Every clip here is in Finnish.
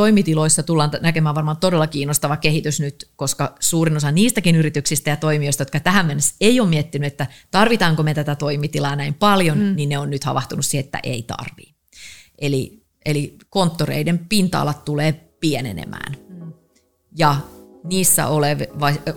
toimitiloissa tullaan näkemään varmaan todella kiinnostava kehitys nyt, koska suurin osa niistäkin yrityksistä ja toimijoista, jotka tähän mennessä ei ole miettinyt, että tarvitaanko me tätä toimitilaa näin paljon, niin ne on nyt havahtunut siihen, että ei tarvitse. Eli konttoreiden pinta-alat tulee pienenemään. Ja niissä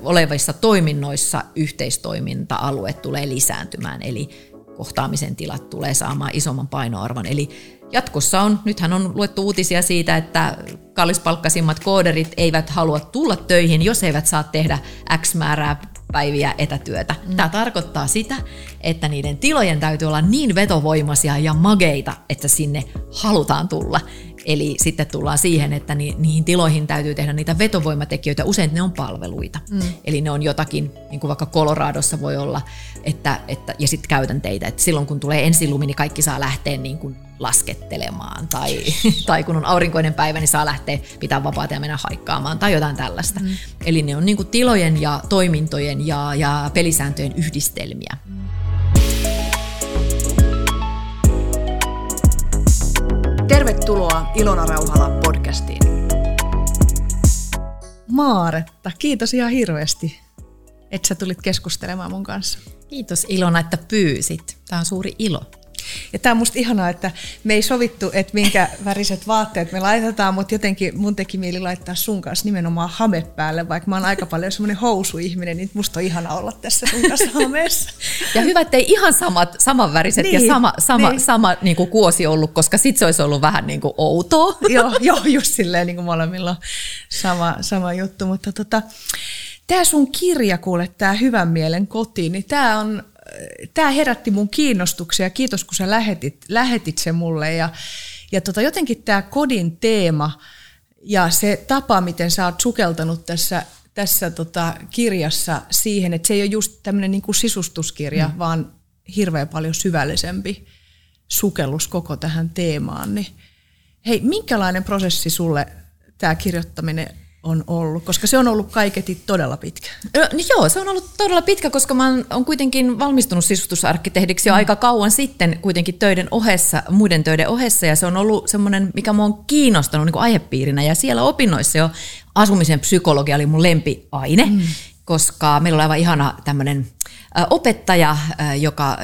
olevissa toiminnoissa yhteistoiminta-alue tulee lisääntymään, eli kohtaamisen tilat tulee saamaan isomman painoarvon. Eli jatkossa nythän on luettu uutisia siitä, että kallispalkkaisimmat kooderit eivät halua tulla töihin, jos eivät saa tehdä X määrää päiviä etätyötä. Tämä tarkoittaa sitä, että niiden tilojen täytyy olla niin vetovoimaisia ja mageita, että sinne halutaan tulla. Eli sitten tullaan siihen, että niihin tiloihin täytyy tehdä niitä vetovoimatekijöitä. Usein ne on palveluita. Eli ne on jotakin, niin kuin vaikka Koloradossa voi olla, ja sitten käytänteitä, että silloin kun tulee ensilumi, niin kaikki saa lähteä niin kuin laskettelemaan. Tai kun on aurinkoinen päivä, niin saa lähteä pitää vapaata ja mennä haikkaamaan tai jotain tällaista. Eli ne on niin kuin tilojen ja toimintojen ja pelisääntöjen yhdistelmiä. Tervetuloa Ilona Rauhala podcastiin. Maaretta, kiitos ihan hirveästi, että sä tulit keskustelemaan mun kanssa. Kiitos Ilona, että pyysit. Tämä on suuri ilo. Ja tämä on musta ihanaa, että me ei sovittu, että minkä väriset vaatteet me laitetaan, mutta jotenkin mun teki mieli laittaa sun kanssa nimenomaan hame päälle, vaikka mä oon aika paljon semmoinen housuihminen, niin musta on ihana olla tässä sun kanssa hameessa. Ja hyvä, ettei ihan samanväriset niin, ja sama niin kuin kuosi ollut, koska sit se olisi ollut vähän niin kuin outoa. Joo, just silleen niin kuin molemmilla on sama juttu, mutta tämä sun kirja, kuule, tämä Hyvän mielen koti, niin Tämä herätti mun kiinnostuksia. Kiitos, kun sä lähetit se mulle. Ja jotenkin tämä kodin teema ja se tapa, miten sä oot sukeltanut tässä kirjassa siihen, että se ei ole just tämmöinen niin kuin sisustuskirja, vaan hirveän paljon syvällisempi sukellus koko tähän teemaan. Niin. Hei, minkälainen prosessi sulle tämä kirjoittaminen on ollut, koska se on ollut kaiketi todella pitkä. Joo, se on ollut todella pitkä, koska mä oon kuitenkin valmistunut sisustusarkkitehdiksi jo aika kauan sitten kuitenkin muiden töiden ohessa, ja se on ollut semmoinen, mikä mä oon kiinnostanut niin kuin aihepiirinä, ja siellä opinnoissa jo asumisen psykologia oli mun lempiaine, koska meillä oli aivan ihana tämmöinen opettaja, joka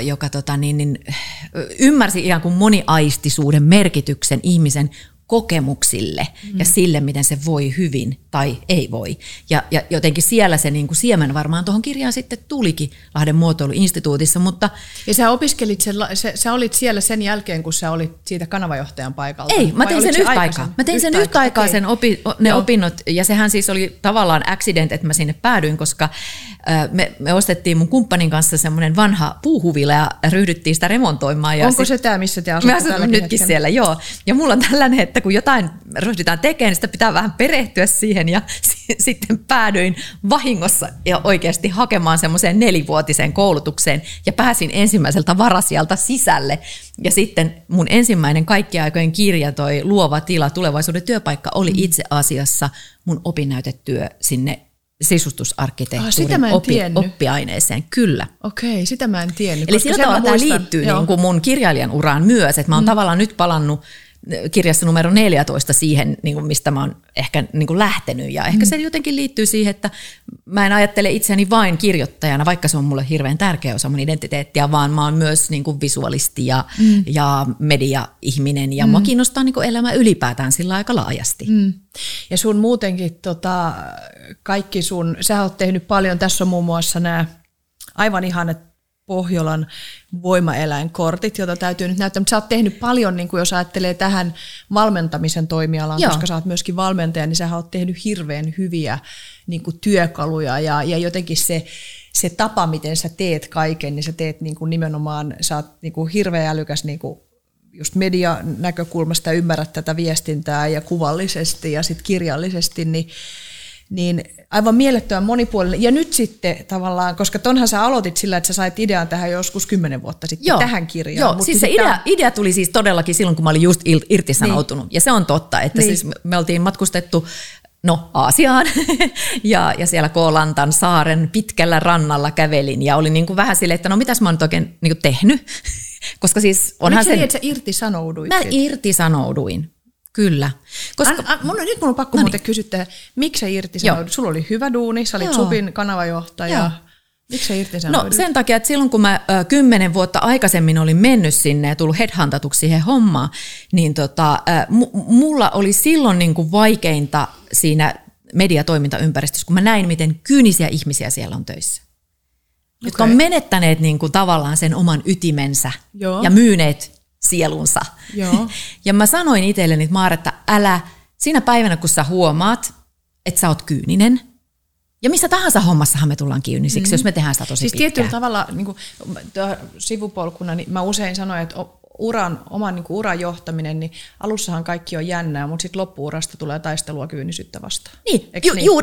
ymmärsi ihan kuin moniaistisuuden merkityksen ihmisen kokemuksille ja sille, miten se voi hyvin tai ei voi. Ja jotenkin siellä se niin kuin siemen varmaan tuohon kirjaan sitten tulikin Lahden muotoiluinstituutissa. Mutta ja sä opiskelit, sä olit siellä sen jälkeen, kun sä olit siitä kanavajohtajan paikalta? Ei, mä tein sen yhtä aikaa. Mä tein sen yhtä aikaa sen opinnot, ja sehän siis oli tavallaan accident, että mä sinne päädyin, koska me ostettiin mun kumppanin kanssa semmoinen vanha puuhuvila ja ryhdyttiin sitä remontoimaan. Ja onko se tämä, missä te asutte tällä nytkin hetken? Siellä, joo. Ja mulla on tällainen, että kun jotain ryhdytään tekemään, niin sitä pitää vähän perehtyä siihen, ja sitten päädyin vahingossa ja oikeasti hakemaan semmoiseen 4-vuotiseen koulutukseen ja pääsin ensimmäiseltä varasijalta sisälle. Ja sitten mun ensimmäinen kaikkien aikojen kirja, toi Luova tila, tulevaisuuden työpaikka, oli itse asiassa mun opinnäytetyö sinne sisustusarkkitehtuurin oppiaineeseen, kyllä. Okei, sitä mä en tiennyt. Eli sillä tavalla tämä liittyy niin kuin mun kirjailijan uraan myös, että mä oon tavallaan nyt palannut kirjassa numero 14 siihen, niin kuin mistä mä oon ehkä niin kuin lähtenyt, ja ehkä se jotenkin liittyy siihen, että mä en ajattele itseäni vain kirjoittajana, vaikka se on mulle hirveän tärkeä osa mun identiteettiä, vaan mä oon myös niin kuin visualisti ja media-ihminen, ja mua kiinnostaa niin kuin elämä ylipäätään sillä aika laajasti. Ja sun muutenkin kaikki sun, sä oot tehnyt paljon, tässä on muun muassa nämä aivan ihanat Pohjolan voimaeläinkortit, jota täytyy nyt näyttää, mutta sä oot tehnyt paljon, niin kuin jos ajattelee tähän valmentamisen toimialaan, koska sä oot myöskin valmentaja, niin sä oot tehnyt hirveän hyviä niin kuin työkaluja, ja jotenkin se tapa, miten sä teet kaiken, niin sä teet niin kuin nimenomaan, sä oot niin kuin hirveän älykäs niin kuin just medianäkökulmasta, ymmärrät tätä viestintää ja kuvallisesti ja sitten kirjallisesti, niin aivan mielettömän monipuolinen. Ja nyt sitten tavallaan, koska tonhan sä aloitit sillä, että sä sait idean tähän joskus 10 vuotta sitten, joo, tähän kirjaan. Joo, mutta siis se idea tuli siis todellakin silloin, kun mä olin just irtisanoutunut. Niin. Ja se on totta, että niin, siis me oltiin matkustettu Aasiaan ja siellä Koolantan saaren pitkällä rannalla kävelin. Ja oli niin kuin vähän silleen, että mitäs mä oon nyt oikein niin kuin tehnyt. Koska siis onhan se... Miksi sä irtisanouduit? Mä irtisanouduin. Kyllä. Koska... Nyt mun on pakko muuten kysyttää, miksi sä irtisanoudut? Sulla oli hyvä duuni, sä olit Subin kanavajohtaja. Joo. Miksi sä irtisanoudut? No sen takia, että silloin kun mä 10 vuotta aikaisemmin olin mennyt sinne ja tullut headhuntatuksi siihen hommaan, niin mulla oli silloin niin kuin vaikeinta siinä mediatoimintaympäristössä, kun mä näin, miten kyynisiä ihmisiä siellä on töissä. Okay. Jotka on menettäneet niin kuin tavallaan sen oman ytimensä ja myyneet sielunsa. Joo. Ja mä sanoin itselleni, että Maaretta, älä siinä päivänä, kun sä huomaat, että sä oot kyyninen. Ja missä tahansa hommassahan me tullaan kyynisiksi, jos me tehdään sitä tosi siis pitkään. Tietyllä tavalla niin kuin, sivupolkuna niin mä usein sanoin, että oman niin kuin uran johtaminen, niin alussahan kaikki on jännää, mutta sitten loppuurasta tulee taistelua kyynisyyttä vastaan. Niin,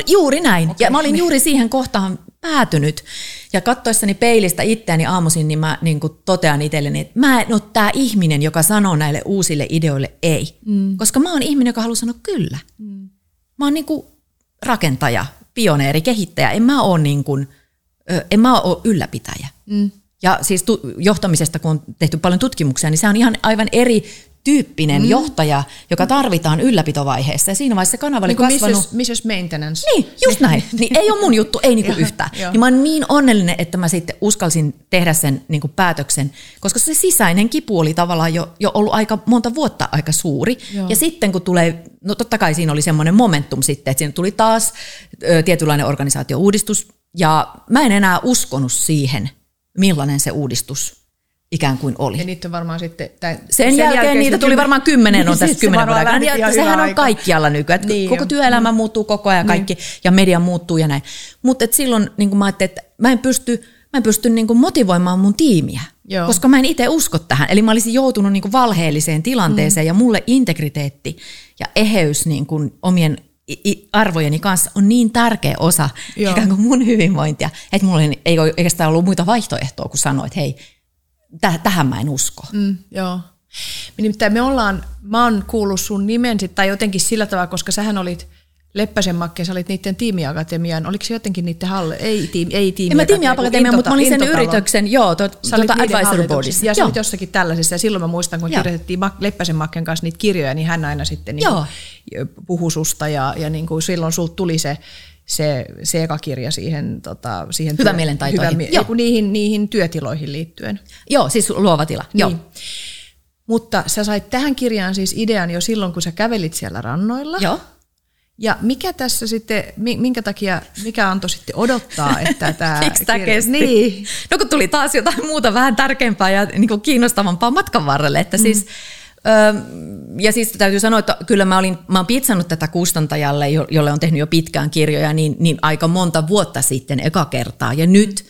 juuri näin. Okay. Ja mä olin juuri siihen kohtaan päätynyt. Ja katsoessani peilistä itseäni aamuisin, niin mä niin kun totean itselleni, että mä en ole tää ihminen, joka sanoo näille uusille ideoille ei. Mm. Koska mä oon ihminen, joka haluaa sanoa kyllä. Mm. Mä oon niin kuin rakentaja, pioneeri, kehittäjä. En mä ole ylläpitäjä. Mm. Ja siis johtamisesta, kun on tehty paljon tutkimuksia, niin se on ihan aivan erityyppinen johtaja, joka tarvitaan ylläpitovaiheessa. Ja siinä vaiheessa se kanava oli niin kasvanut. Mrs. Maintenance. Niin, just näin. Niin, ei ole mun juttu, ei niinku yhtään. Niin mä oon niin onnellinen, että mä sitten uskalsin tehdä sen niinku päätöksen, koska se sisäinen kipu oli tavallaan jo ollut aika monta vuotta aika suuri. Joo. Ja sitten kun tulee, no totta kai siinä oli semmoinen momentum sitten, että siinä tuli taas tietynlainen organisaatiouudistus. Ja mä en enää uskonut siihen, millainen se uudistus ikään kuin oli. Ja niitä varmaan sitten... Sen jälkeen niitä tuli varmaan 10 on tässä 10 vuoden aikana. Sehän on kaikkialla nykyään. Niin koko työelämä muuttuu koko ajan kaikki ja media muuttuu ja näin. Mutta silloin niin mä ajattelin, että mä en pysty niin kuin motivoimaan mun tiimiä, koska mä en itse usko tähän. Eli mä olisin joutunut niin kuin valheelliseen tilanteeseen ja mulle integriteetti ja eheys niin kuin omien arvojeni kanssa on niin tärkeä osa ikään kuin mun hyvinvointia, että mulla ei oikeastaan ollut muita vaihtoehtoa, kun sanoit, että hei, tähän mä en usko. Mm, joo. Nimittäin mä oon kuullut sun nimen, tai jotenkin sillä tavalla, koska sähän olit Leppäsen Makkeen, sä olit niiden tiimiakatemian, oliko se jotenkin niiden tiimiakatemian, mutta mä olin sen yrityksen, advisory boardissa. Ja sä olit jossakin tällaisessa, ja silloin mä muistan, kun kirjoitettiin Leppäsen Makkeen kanssa niitä kirjoja, niin hän aina sitten niin puhui susta, ja niin kuin silloin sulta tuli se eka kirja siihen, siihen hyvän mielentaitoihin. Niihin työtiloihin liittyen. Joo, siis luova tila, niin. Joo. Mutta sä sait tähän kirjaan siis idean jo silloin, kun sä kävelit siellä rannoilla. Joo. Ja mikä tässä sitten, minkä takia, mikä antoi sitten odottaa, että tämä... Miksi kesti? Niin. No kun tuli taas jotain muuta vähän tärkeämpää ja niin kuin kiinnostavampaa matkan varrelle, että siis... Ja siis täytyy sanoa, että kyllä mä oon pitsannut tätä kustantajalle, jolle on tehnyt jo pitkään kirjoja, niin aika monta vuotta sitten eka kertaa. Ja nyt,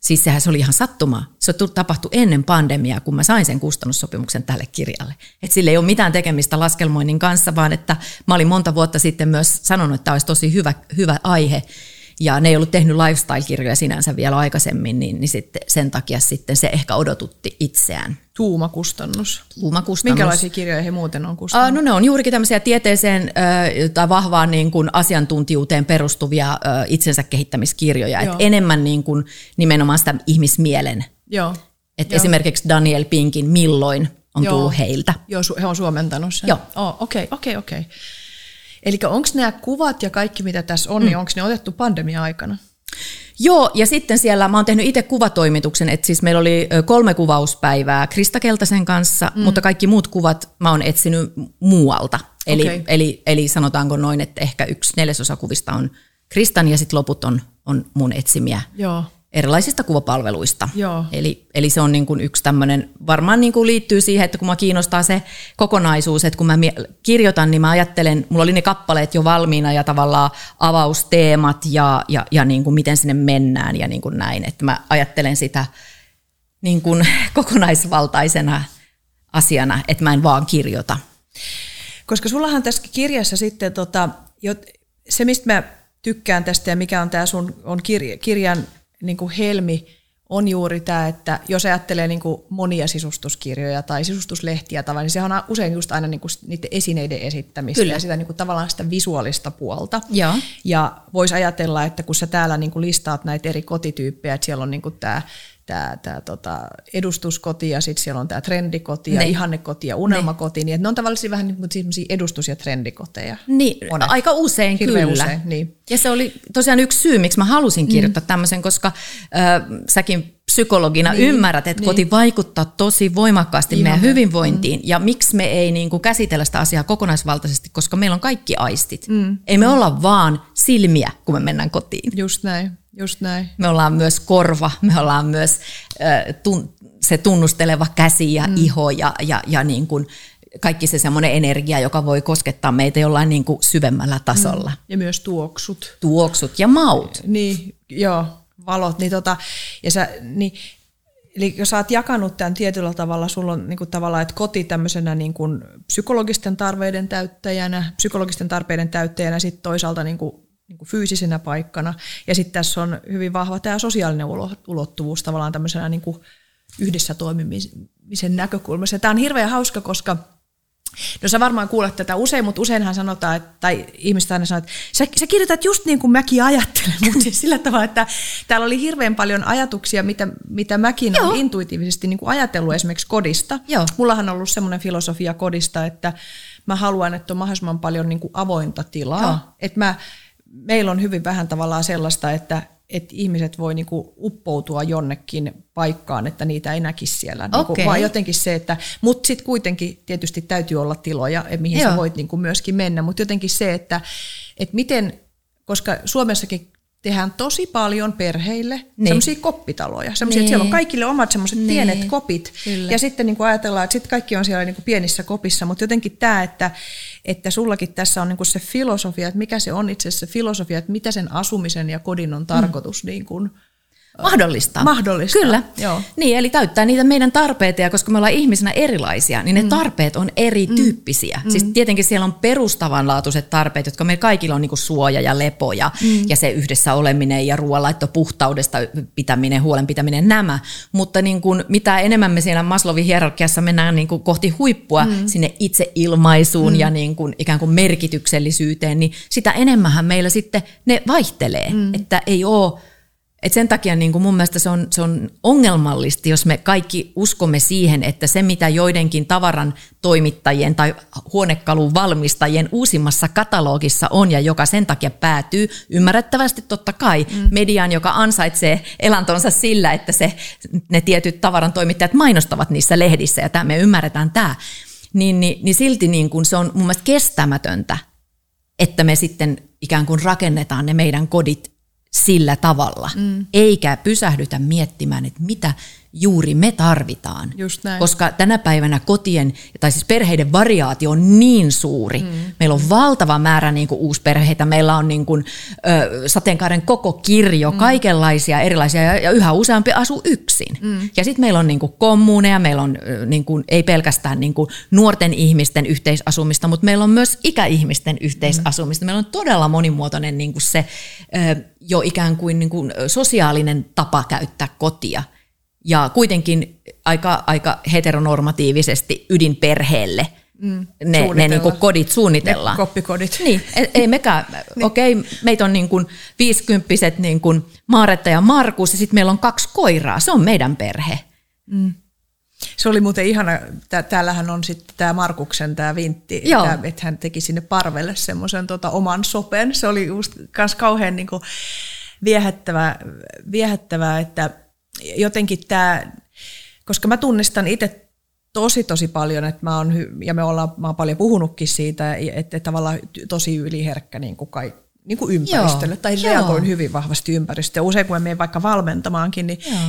siis sehän se oli ihan sattuma. Se tapahtui ennen pandemiaa, kun mä sain sen kustannussopimuksen tälle kirjalle. Et sillä ei ole mitään tekemistä laskelmoinnin kanssa, vaan että mä olin monta vuotta sitten myös sanonut, että tämä olisi tosi hyvä aihe. Ja ne ei ollut tehnyt lifestyle-kirjoja sinänsä vielä aikaisemmin, niin sitten sen takia sitten se ehkä odotutti itseään. Tuuma kustannus. Minkälaisia kirjoja he muuten on kustannut? No ne on juurikin tämmöisiä tieteeseen tai vahvaan niin kuin asiantuntijuuteen perustuvia itsensä kehittämiskirjoja. Et enemmän niin kuin nimenomaan sitä ihmismielen. Joo. Et esimerkiksi Daniel Pinkin Milloin on tullut heiltä. Joo, he on suomentanut sen. Joo. Okei. Eli onko nämä kuvat ja kaikki, mitä tässä on, niin onko ne otettu pandemia-aikana? Joo, ja sitten siellä mä oon tehnyt itse kuvatoimituksen, että siis meillä oli 3 kuvauspäivää Krista Keltaisen kanssa, mutta kaikki muut kuvat mä oon etsinyt muualta. Eli sanotaanko noin, että ehkä 1/4 kuvista on Kristan ja sitten loput on mun etsimiä erilaisista kuvapalveluista. Eli se on niin kuin yksi tämmöinen, varmaan niin kuin liittyy siihen, että kun mä kiinnostaa se kokonaisuus, että kun mä kirjoitan, niin mä ajattelen, mulla oli ne kappaleet jo valmiina ja tavallaan avausteemat ja niin kuin miten sinne mennään ja niin kuin näin. Että mä ajattelen sitä niin kuin kokonaisvaltaisena asiana, että mä en vaan kirjoita. Koska sullahan tässä kirjassa sitten se, mistä mä tykkään tästä ja mikä on tämä sun on kirjan niin kuin helmi on juuri tämä, että jos ajattelee niin kuin monia sisustuskirjoja tai sisustuslehtiä, niin sehän on usein just aina niin kuin niiden esineiden esittämistä ja sitä, niin kuin tavallaan sitä visuaalista puolta. Ja voisi ajatella, että kun sä täällä niin kuin listaat näitä eri kotityyppejä, että siellä on niin kuin tämä edustuskoti ja sitten siellä on tämä trendikoti ja ihannekoti ja unelmakoti. Niin, että ne on tavallaan vähän niin kuin edustus- ja trendikoteja. Niin, aika usein hirveän kyllä. Usein, niin. Ja se oli tosiaan yksi syy, miksi mä halusin kirjoittaa tämmöisen, koska säkin psykologina ymmärrät, että koti vaikuttaa tosi voimakkaasti meidän hyvinvointiin. Ja miksi me ei niin kuin käsitellä sitä asiaa kokonaisvaltaisesti, koska meillä on kaikki aistit. Ei me olla vaan silmiä, kun me mennään kotiin. Just näin. Just näin. Me ollaan myös korva, me ollaan myös se tunnusteleva käsi ja iho ja niin kuin kaikki se semmoinen energia, joka voi koskettaa meitä jollain niin kuin syvemmällä tasolla. Ja myös tuoksut. Tuoksut ja maut. Niin, joo, valot. Niin eli jos sä oot jakanut tämän tietyllä tavalla, sulla on niin kuin tavallaan, että koti tämmöisenä niin kuin psykologisten tarpeiden täyttäjänä, sitten toisaalta niin kuin fyysisenä paikkana. Ja sitten tässä on hyvin vahva tämä sosiaalinen ulottuvuus tavallaan tämmöisenä niin kuin yhdessä toimimisen näkökulmassa. Tämä on hirveän hauska, koska no sä varmaan kuulet tätä usein, mutta useinhan sanotaan, tai ihmiset aina sanoo, että sä kirjoitat just niin kuin mäkin ajattelen, mutta siis sillä tavalla, että täällä oli hirveän paljon ajatuksia, mitä mäkin olen intuitiivisesti niin kuin ajatellut esimerkiksi kodista. Joo. Mullahan on ollut semmoinen filosofia kodista, että mä haluan, että on mahdollisimman paljon niin kuin avointa tilaa, että meillä on hyvin vähän tavallaan sellaista, että ihmiset voi niinku uppoutua jonnekin paikkaan, että niitä ei näkisi siellä. Okay. Niinku, vaan jotenkin se, että, mutta sitten kuitenkin tietysti täytyy olla tiloja, mihin sä voit niinku myöskin mennä. Mutta jotenkin se, että miten, koska Suomessakin tehdään tosi paljon perheille sellaisia koppitaloja. Sellaisia, että siellä on kaikille omat sellaiset pienet kopit. Kyllä. Ja sitten niin kuin ajatellaan, että sitten kaikki on siellä niin kuin pienissä kopissa. Mutta jotenkin tämä, että sullakin tässä on niin kuin se filosofia, että mikä se on itse asiassa filosofia, että mitä sen asumisen ja kodin on tarkoitus niin kuin mahdollistaa. Kyllä. Joo. Niin, eli täyttää niitä meidän tarpeita, ja koska me ollaan ihmisenä erilaisia, niin ne tarpeet on erityyppisiä. Siis tietenkin siellä on perustavanlaatuiset tarpeet, jotka meillä kaikilla on niin kuin suoja ja lepo ja se yhdessä oleminen ja ruoanlaitto, puhtaudesta pitäminen, huolen pitäminen, nämä. Mutta niin kuin, mitä enemmän me siellä Maslowin hierarkiassa mennään niin kuin kohti huippua sinne itseilmaisuun ja niin kuin ikään kuin merkityksellisyyteen, niin sitä enemmänhän meillä sitten ne vaihtelee, että ei ole. Et sen takia niin kuin mun mielestä se on ongelmallista, jos me kaikki uskomme siihen, että se mitä joidenkin tavaran toimittajien tai huonekalun valmistajien uusimmassa katalogissa on ja joka sen takia päätyy ymmärrettävästi totta kai mediaan, joka ansaitsee elantonsa sillä, että ne tietyt tavaran toimittajat mainostavat niissä lehdissä ja me ymmärretään tämä, niin silti niin kuin se on mun mielestä kestämätöntä, että me sitten ikään kuin rakennetaan ne meidän kodit sillä tavalla, eikä pysähdytä miettimään, että mitä juuri me tarvitaan. Koska tänä päivänä kotien, tai siis perheiden variaatio on niin suuri. Meillä on valtava määrä niin kuin uusperheitä, meillä on niin kuin, sateenkaaren koko kirjo, kaikenlaisia erilaisia, ja yhä useampi asuu yksin. Ja sitten meillä on niin kuin kommuuneja, meillä on niin kuin, ei pelkästään niin kuin nuorten ihmisten yhteisasumista, mutta meillä on myös ikäihmisten yhteisasumista. Meillä on todella monimuotoinen niin kuin se jo ikään kuin, sosiaalinen tapa käyttää kotia. Ja kuitenkin aika heteronormatiivisesti ydinperheelle ne niin kuin kodit suunnitellaan. Ne koppikodit. Niin, ei mekään. Okei, meitä on niin kuin 50-vuotiaat niin kuin Maaretta ja Markus, ja sitten meillä on 2 koiraa. Se on meidän perhe. Se oli muuten ihana. Täällähän on sitten tämä Markuksen tämä vintti, että hän teki sinne parvelle semmoisen oman sopen. Se oli myös kauhean niin kuin viehättävää, että jotenkin tämä, koska mä tunnistan itse tosi paljon, että mä oon paljon puhunutkin siitä, että tavallaan tosi yliherkkä niin kuin ympäristölle, tai reagoin hyvin vahvasti ympäristöön. Usein kun mä menen vaikka valmentamaankin,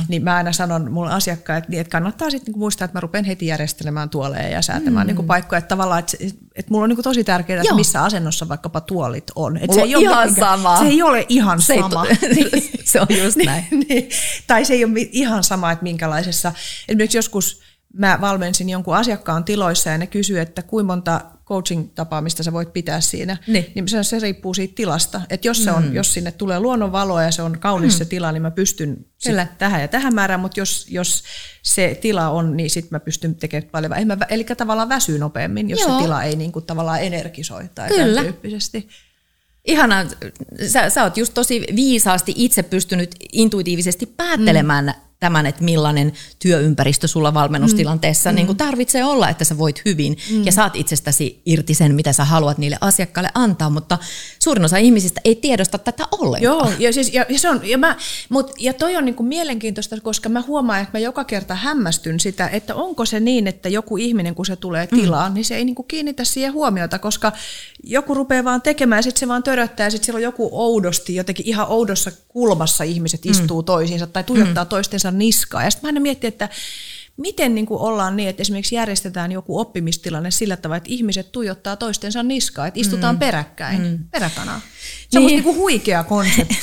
niin mä aina sanon mulle asiakkaille, että kannattaa sitten muistaa, että mä rupean heti järjestelemään tuoleja ja säätämään niin kuin paikkoja. Että tavallaan, että mulla on niin kuin tosi tärkeää, että missä asennossa vaikkapa tuolit on. Että se ei ole ihan sama. Se on just näin. Tai se ei ole ihan sama, että minkälaisessa. Esimerkiksi joskus mä valmensin jonkun asiakkaan tiloissa ja ne kysyy, että kuinka monta coaching-tapaamista sä voit pitää siinä, niin se riippuu siitä tilasta. Että jos sinne tulee luonnonvaloa ja se on kaunis se tila, niin mä pystyn tähän ja tähän määrään, mutta jos se tila on, niin sitten mä pystyn tekemään paljon. Eli tavallaan väsyy nopeammin, jos se tila ei niinku tavallaan energisoi tai tämän tyyppisesti. Ihanaa, sä oot just tosi viisaasti itse pystynyt intuitiivisesti päättelemään tämän, että millainen työympäristö sulla valmennustilanteessa niin kuin tarvitsee olla, että sä voit hyvin ja saat itsestäsi irti sen, mitä sä haluat niille asiakkaille antaa, mutta suurin osa ihmisistä ei tiedosta tätä ollenkaan. Joo, ja, siis, ja, se on, ja toi on niin kuin mielenkiintoista, koska mä huomaan, että mä joka kerta hämmästyn sitä, että onko se niin, että joku ihminen, kun se tulee tilaan, niin se ei niin kuin kiinnitä siihen huomiota, koska joku rupeaa vaan tekemään, sitten se vaan töröttää, ja sitten siellä on joku oudosti, jotenkin ihan oudossa kulmassa ihmiset istuu toisiinsa tai tuijottaa toistensa niskaa. Ja sitten mä aina mietin, että miten niin kuin ollaan niin, että esimerkiksi järjestetään joku oppimistilanne sillä tavalla, että ihmiset tuijottaa toistensa niskaa, että istutaan peräkkäin, peräkanaa. Se on niin kuin huikea konsepti.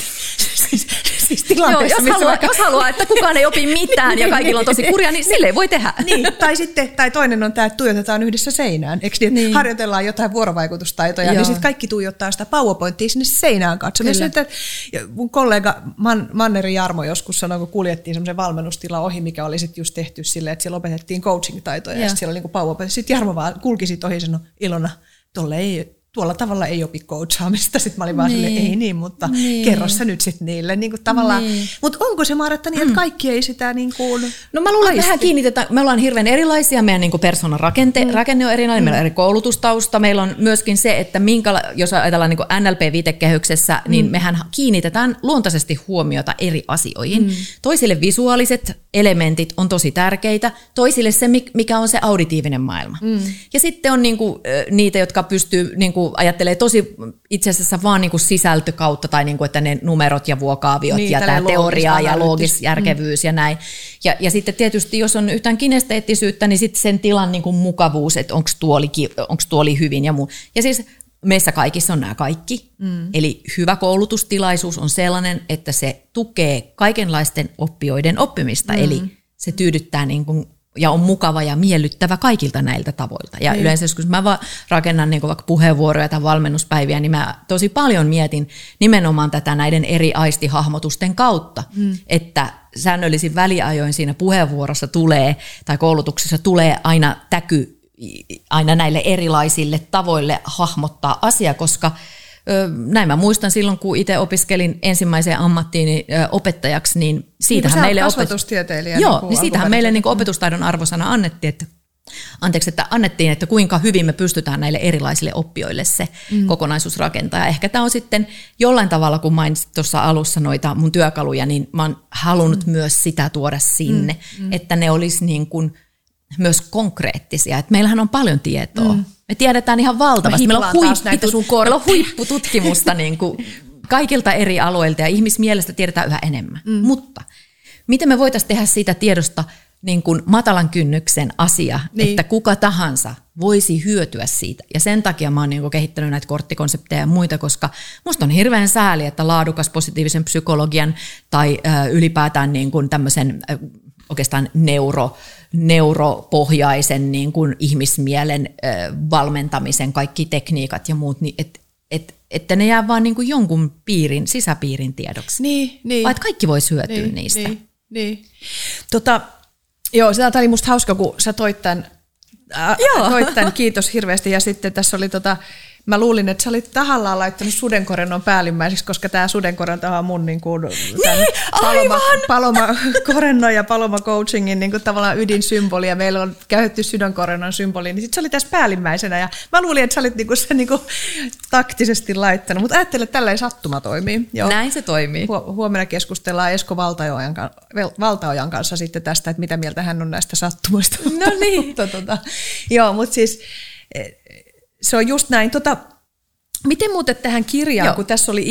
Joo, jos haluaa, että kukaan ei opi mitään ja kaikilla on tosi kurja, niin sille ei voi tehdä. Niin, tai sitten tai toinen on tämä, että tuijotetaan yhdessä seinään. Eikö niin, niin. Harjoitellaan jotain vuorovaikutustaitoja, niin sitten kaikki tuijottaa sitä PowerPointia sinne seinään katsomassa. Mun kollega Manneri Jarmo joskus sanoi, kun kuljettiin semmoisen valmennustila ohi, mikä oli sitten just tehty silleen, että siellä opetettiin coaching-taitoja ja sitten siellä oli niin PowerPoint. Sitten Jarmo vaan kulki siitä ohi ja sanoi, Ilona, tuolla tavalla ei opi coachaamista. Sitten mä olin vaan silleen, ei niin, mutta kerro sä nyt sitten niille. Niin tavallaan. Mutta onko se, Maaretta, niin, että kaikki ei sitä niin kuin... No mä luulen, että tähän kiinnitetään. Me ollaan hirveän erilaisia. Meidän niin kuin persoonan rakenne on erilainen. Meillä on eri koulutustausta. Meillä on myöskin se, että jos ajatellaan niin kuin NLP-viitekehyksessä, niin mehän kiinnitetään luontaisesti huomiota eri asioihin. Toisille visuaaliset elementit on tosi tärkeitä. Toisille se, mikä on se auditiivinen maailma. Ja sitten on niin kuin, niitä, jotka pystyy... Niin kuin ajattelee tosi itse asiassa vaan niin kuin sisältö kautta tai niin kuin, että ne numerot ja vuokaaviot niin, ja tämä teoria ja loogisjärkevyys ja näin. Ja sitten tietysti, jos on yhtään kinesteettisyyttä, niin sitten sen tilan niin kuin mukavuus, että onko tuoli hyvin ja muu. Ja siis meissä kaikissa on nämä kaikki. Eli hyvä koulutustilaisuus on sellainen, että se tukee kaikenlaisten oppijoiden oppimista. Eli se tyydyttää niin kuin ja on mukava ja miellyttävä kaikilta näiltä tavoilta. Ja yleensä kun mä rakennan niin vaikka puheenvuoroja tai valmennuspäiviä, niin mä tosi paljon mietin nimenomaan tätä näiden eri aistihahmotusten kautta, että säännöllisin väliajoin siinä puheenvuorossa tulee tai koulutuksessa tulee aina täky aina näille erilaisille tavoille hahmottaa asia, koska näin mä muistan silloin, kun itse opiskelin ensimmäiseen ammattiin opettajaksi, niin siitähän meille kasvatustieteilijä. Joo, niin siitähän meille niin opetustaidon arvosana annettiin, että kuinka hyvin me pystytään näille erilaisille oppijoille se kokonaisuusrakentaa. Ehkä tämä on sitten jollain tavalla, kun mainitsit tuossa alussa noita mun työkaluja, niin mä oon halunnut myös sitä tuoda sinne, että ne olisi niin kuin myös konkreettisia. Et meillähän on paljon tietoa. Me tiedetään ihan valtavasti. Meillä on huippututkimusta niin kuin kaikilta eri aloilta ja ihmismielestä tiedetään yhä enemmän. Mutta miten me voitaisiin tehdä siitä tiedosta niin kuin matalan kynnyksen asia, että kuka tahansa voisi hyötyä siitä. Ja sen takia mä oon niin kuin kehittänyt näitä korttikonsepteja ja muita, koska musta on hirveän sääli, että laadukas positiivisen psykologian tai ylipäätään niin kuin tämmöisen... oikeastaan neuropohjaisen niin kuin ihmismielen valmentamisen kaikki tekniikat ja muut, niin että ne jää vaan niin kuin jonkun piirin, sisäpiirin tiedoksi. Niin. Vai että kaikki voisi hyötyä niistä. Niin. Joo, tämä oli musta hauska, kun sä toit tämän, kiitos hirveästi. Ja sitten tässä oli mä luulin, että sä olit tahallaan laittanut sudenkorennon päällimmäiseksi, koska tämä sudenkorenta on mun niin kuin, palomakorennon ja palomacoachingin niin kuin tavallaan ydinsymbolia. Meillä on käytetty sudenkorennon symboli, niin sitten se oli tässä päällimmäisenä. Ja mä luulin, että sä olit niin kuin sen niin kuin taktisesti laittanut, mutta ajattelen, että tällainen sattuma toimii. Joo. Näin se toimii. Huomenna keskustellaan Esko Valtaojan kanssa sitten tästä, että mitä mieltä hän on näistä sattumoista. No niin. Joo, mutta siis... Se on just näin. Miten muuten tähän kirjaan, kun tässä oli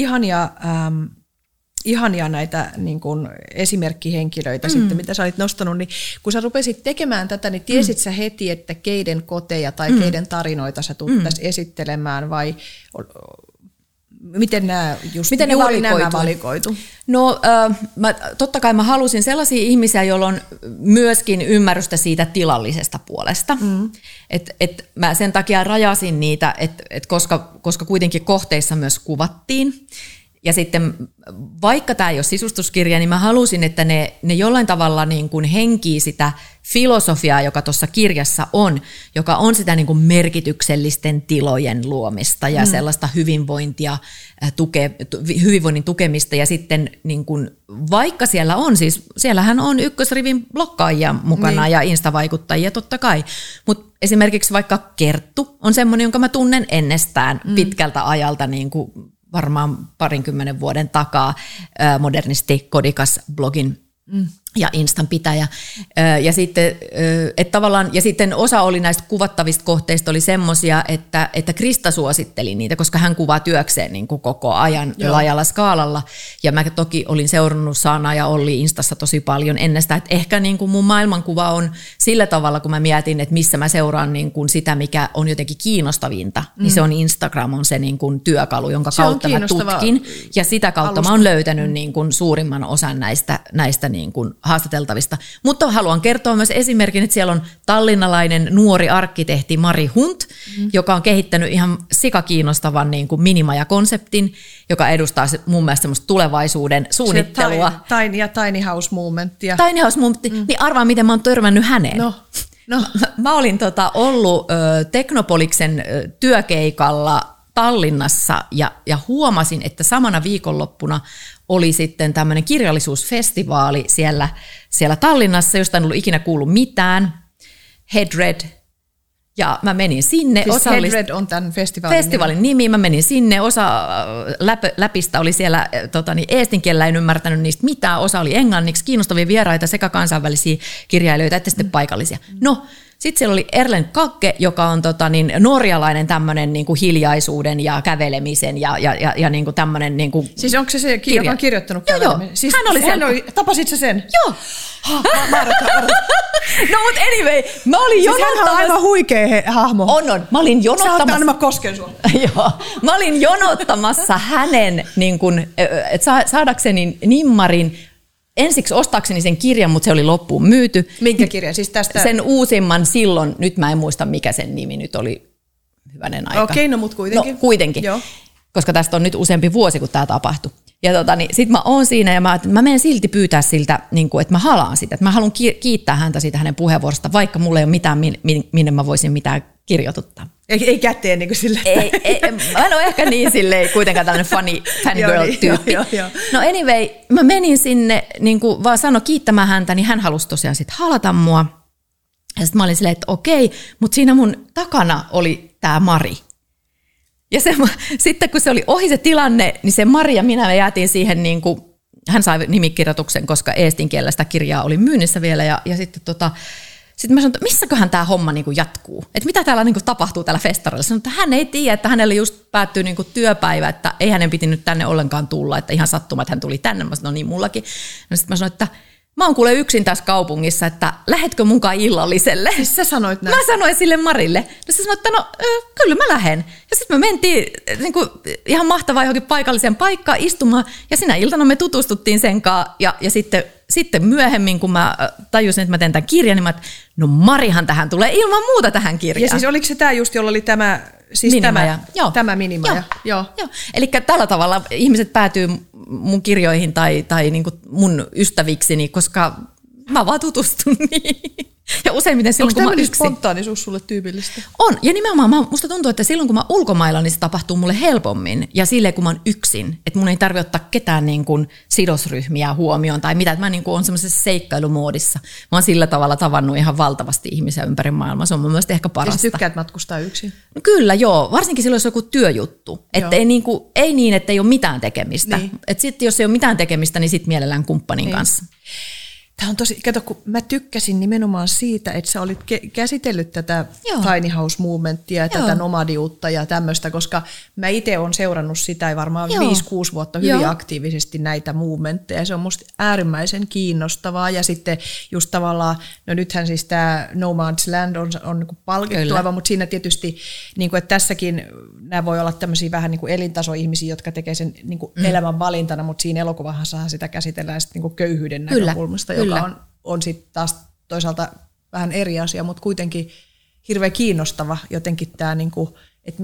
ihania näitä niin kuin esimerkkihenkilöitä sitten, mitä sä olit nostanut, niin kun sä rupesit tekemään tätä, niin tiesit sä heti, että keiden koteja tai keiden tarinoita sä tulet tässä esittelemään vai... Miten ne valikoitu? No totta kai mä halusin sellaisia ihmisiä, joilla on myöskin ymmärrystä siitä tilallisesta puolesta. Et mä sen takia rajasin niitä, koska kuitenkin kohteissa myös kuvattiin. Ja sitten vaikka tämä ei ole sisustuskirja, niin mä halusin, että ne jollain tavalla niin kuin henkii sitä filosofiaa, joka tuossa kirjassa on, joka on sitä niin kuin merkityksellisten tilojen luomista ja sellaista hyvinvointia, hyvinvoinnin tukemista. Ja sitten niin kuin, vaikka siellä on, siis siellähän on ykkösrivin blokkaajia mukana ja instavaikuttajia totta kai, mutta esimerkiksi vaikka Kerttu on semmoinen, jonka mä tunnen ennestään pitkältä ajalta niin kuin varmaan 20 vuoden takaa modernisti kodikas blogin ja instan pitäjä. Ja sitten osa oli näistä kuvattavista kohteista oli semmoisia, että Krista suositteli niitä, koska hän kuvaa työkseen niin kuin koko ajan laajalla skaalalla. Ja mä toki olin seurannut Sanaa ja Olli instassa tosi paljon ennestään. Että ehkä niin kuin mun maailmankuva on sillä tavalla, kun mä mietin, että missä mä seuraan niin kuin sitä, mikä on jotenkin kiinnostavinta. Niin se on Instagram, on se niin kuin työkalu, jonka kautta mä tutkin. Ja sitä kautta mä oon löytänyt niin kuin suurimman osan näistä niin kuin haastateltavista. Mutta haluan kertoa myös esimerkin, että siellä on tallinnalainen nuori arkkitehti Mari Hunt, joka on kehittänyt ihan sikakiinnostavan niin kuin minimajakonseptin, joka edustaa mun mielestä semmoista tulevaisuuden suunnittelua. Tiny house movementia. Tiny house movement. Niin arvaa, miten mä oon törmännyt häneen. No. Mä olin ollut Teknopoliksen työkeikalla Tallinnassa ja huomasin, että samana viikonloppuna oli sitten tämmöinen kirjallisuusfestivaali siellä Tallinnassa, josta en ollut ikinä kuullut mitään, Headred. Ja mä menin sinne. Siis Headred on tämän festivaalin nimi. Mä menin sinne, osa läpistä oli siellä eestinkielellä, en ymmärtänyt niistä mitään, osa oli englanniksi, kiinnostavia vieraita sekä kansainvälisiä kirjailijoita että sitten paikallisia. No, sitten siellä oli Erlen Kake, joka on norjalainen tämmöinen niinku hiljaisuuden ja kävelemisen ja niinku tämmöinen niinku. Siis onko se kirja, joka on kirjoittanut kävelemisen? Joo. Siis hän oli, tapasit sä sen? Joo. No mut anyway, mä olin siis jonottamassa. Hän on aivan huikea hahmo. On. Mä olin jonottamassa. Sä mä kosken sua. Joo. Mä olin jonottamassa hänen, niin kun, et saadakseni nimmarin. Ensiksi ostaakseni sen kirjan, mutta se oli loppuun myyty. Minkä kirja? Siis tästä? Sen uusimman silloin, nyt mä en muista mikä sen nimi nyt oli, hyvänen aika. Okei, no mut kuitenkin. No kuitenkin, joo. Koska tästä on nyt useampi vuosi, kun tämä tapahtui. Ja sit mä oon siinä ja mä menen silti pyytää siltä, niin kun, että mä halaan sitä. Että mä haluan kiittää häntä siitä hänen puheenvuorosta, vaikka mulla ei ole mitään, minne mä voisin mitään kirjoituttaa. Ei käteen niin kuin silleen. Ei, mä en ole ehkä niin silleen kuitenkaan tällainen fangirl-tyyppi. No anyway, mä menin sinne, niin kuin vaan sanoi kiittämään häntä, niin hän halusi tosiaan sit halata mua. Ja sit mä olin silleen, että okei, mutta siinä mun takana oli tää Mari. Ja sitten kun se oli ohi se tilanne, niin se Mari ja minä me jäätiin siihen niin kuin, hän sai nimikirjoituksen, koska eestin kielellä sitä kirjaa oli myynnissä vielä ja sitten sitten mä sanoin, että missäköhän tämä homma niinku jatkuu? Että mitä täällä niinku tapahtuu tällä festarilla? Sanoin, että hän ei tiedä, että hänelle just päättyy niinku työpäivä, että ei hänen piti nyt tänne ollenkaan tulla, että ihan sattumat että hän tuli tänne. Mä sanoin, no niin mullakin. No sitten mä sanoin, että mä oon kuule yksin tässä kaupungissa, että lähetkö munkaan illalliselle? Sä sanoit näin. Mä sanoin sille Marille. No se sanoi, että no kyllä mä lähden. Ja sitten me mentiin niinku, ihan mahtavaa johonkin paikalliseen paikkaan istumaan. Ja sinä iltana me tutustuttiin sen kanssa ja sitten myöhemmin, kun mä tajusin, että mä teen tämän kirjan, niin mä ajattelin, no Marihan tähän tulee ilman muuta tähän kirjaan. Ja siis oliko se tämä just, jolla oli tämä siis minimaja? Tämä minimaja. Joo. Eli tällä tavalla ihmiset päätyy mun kirjoihin tai niin kuin mun ystävikseni, koska mä vaan tutustun niihin. Ja useimmiten silloin, kun mä yksin. Onko tämmöinen spontaanisuus sulle tyypillistä? On, ja nimenomaan musta tuntuu, että silloin kun mä ulkomailla, niin se tapahtuu mulle helpommin. Ja silleen, kun mä oon yksin, että mun ei tarvitse ottaa ketään niin kuin sidosryhmiä huomioon tai mitä. Että mä niin kuin oon semmoisessa seikkailumoodissa. Mä oon sillä tavalla tavannut ihan valtavasti ihmisiä ympäri maailmaa. Se on mun mielestä ehkä parasta. Ja sä tykkäät matkustaa yksin? No kyllä, joo. Varsinkin silloin, jos on joku työjuttu. Että ei niin, että ei ole mitään tekemistä. Niin. Että sitten jos ei ole mitään tekemistä, niin sit mielellään kumppanin kanssa. Tämä on tosi, kato, kun mä tykkäsin nimenomaan siitä, että sä olit käsitellyt tätä tiny house movementia ja tätä nomadiutta ja tämmöistä, koska mä itse olen seurannut sitä varmaan 5-6 vuotta hyvin aktiivisesti näitä movementteja. Se on musta äärimmäisen kiinnostavaa ja sitten just tavallaan, no nythän siis tämä Nomadland on niin kuin palkittu aivan, mutta siinä tietysti, niin kuin, että tässäkin nämä voi olla tämmöisiä vähän niin kuin elintasoihmisiä, jotka tekee sen niin kuin elämän valintana, mutta siinä elokuvahassahan sitä käsitellään sitten niin kuin köyhyyden näkökulmasta. Joka on sitten taas toisaalta vähän eri asia, mutta kuitenkin hirveän kiinnostava jotenkin tämä niinku että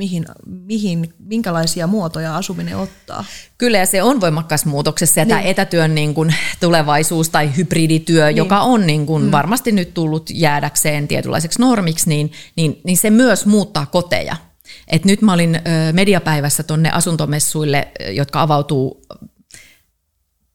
minkälaisia muotoja asuminen ottaa. Kyllä, ja se on voimakkaassa muutoksessa, ja niin. Tämä etätyön niin kuin tulevaisuus tai hybridityö, niin. Joka on niin kuin varmasti nyt tullut jäädäkseen tietynlaiseksi normiksi, niin se myös muuttaa koteja. Et nyt mä olin mediapäivässä tuonne asuntomessuille, jotka avautuu.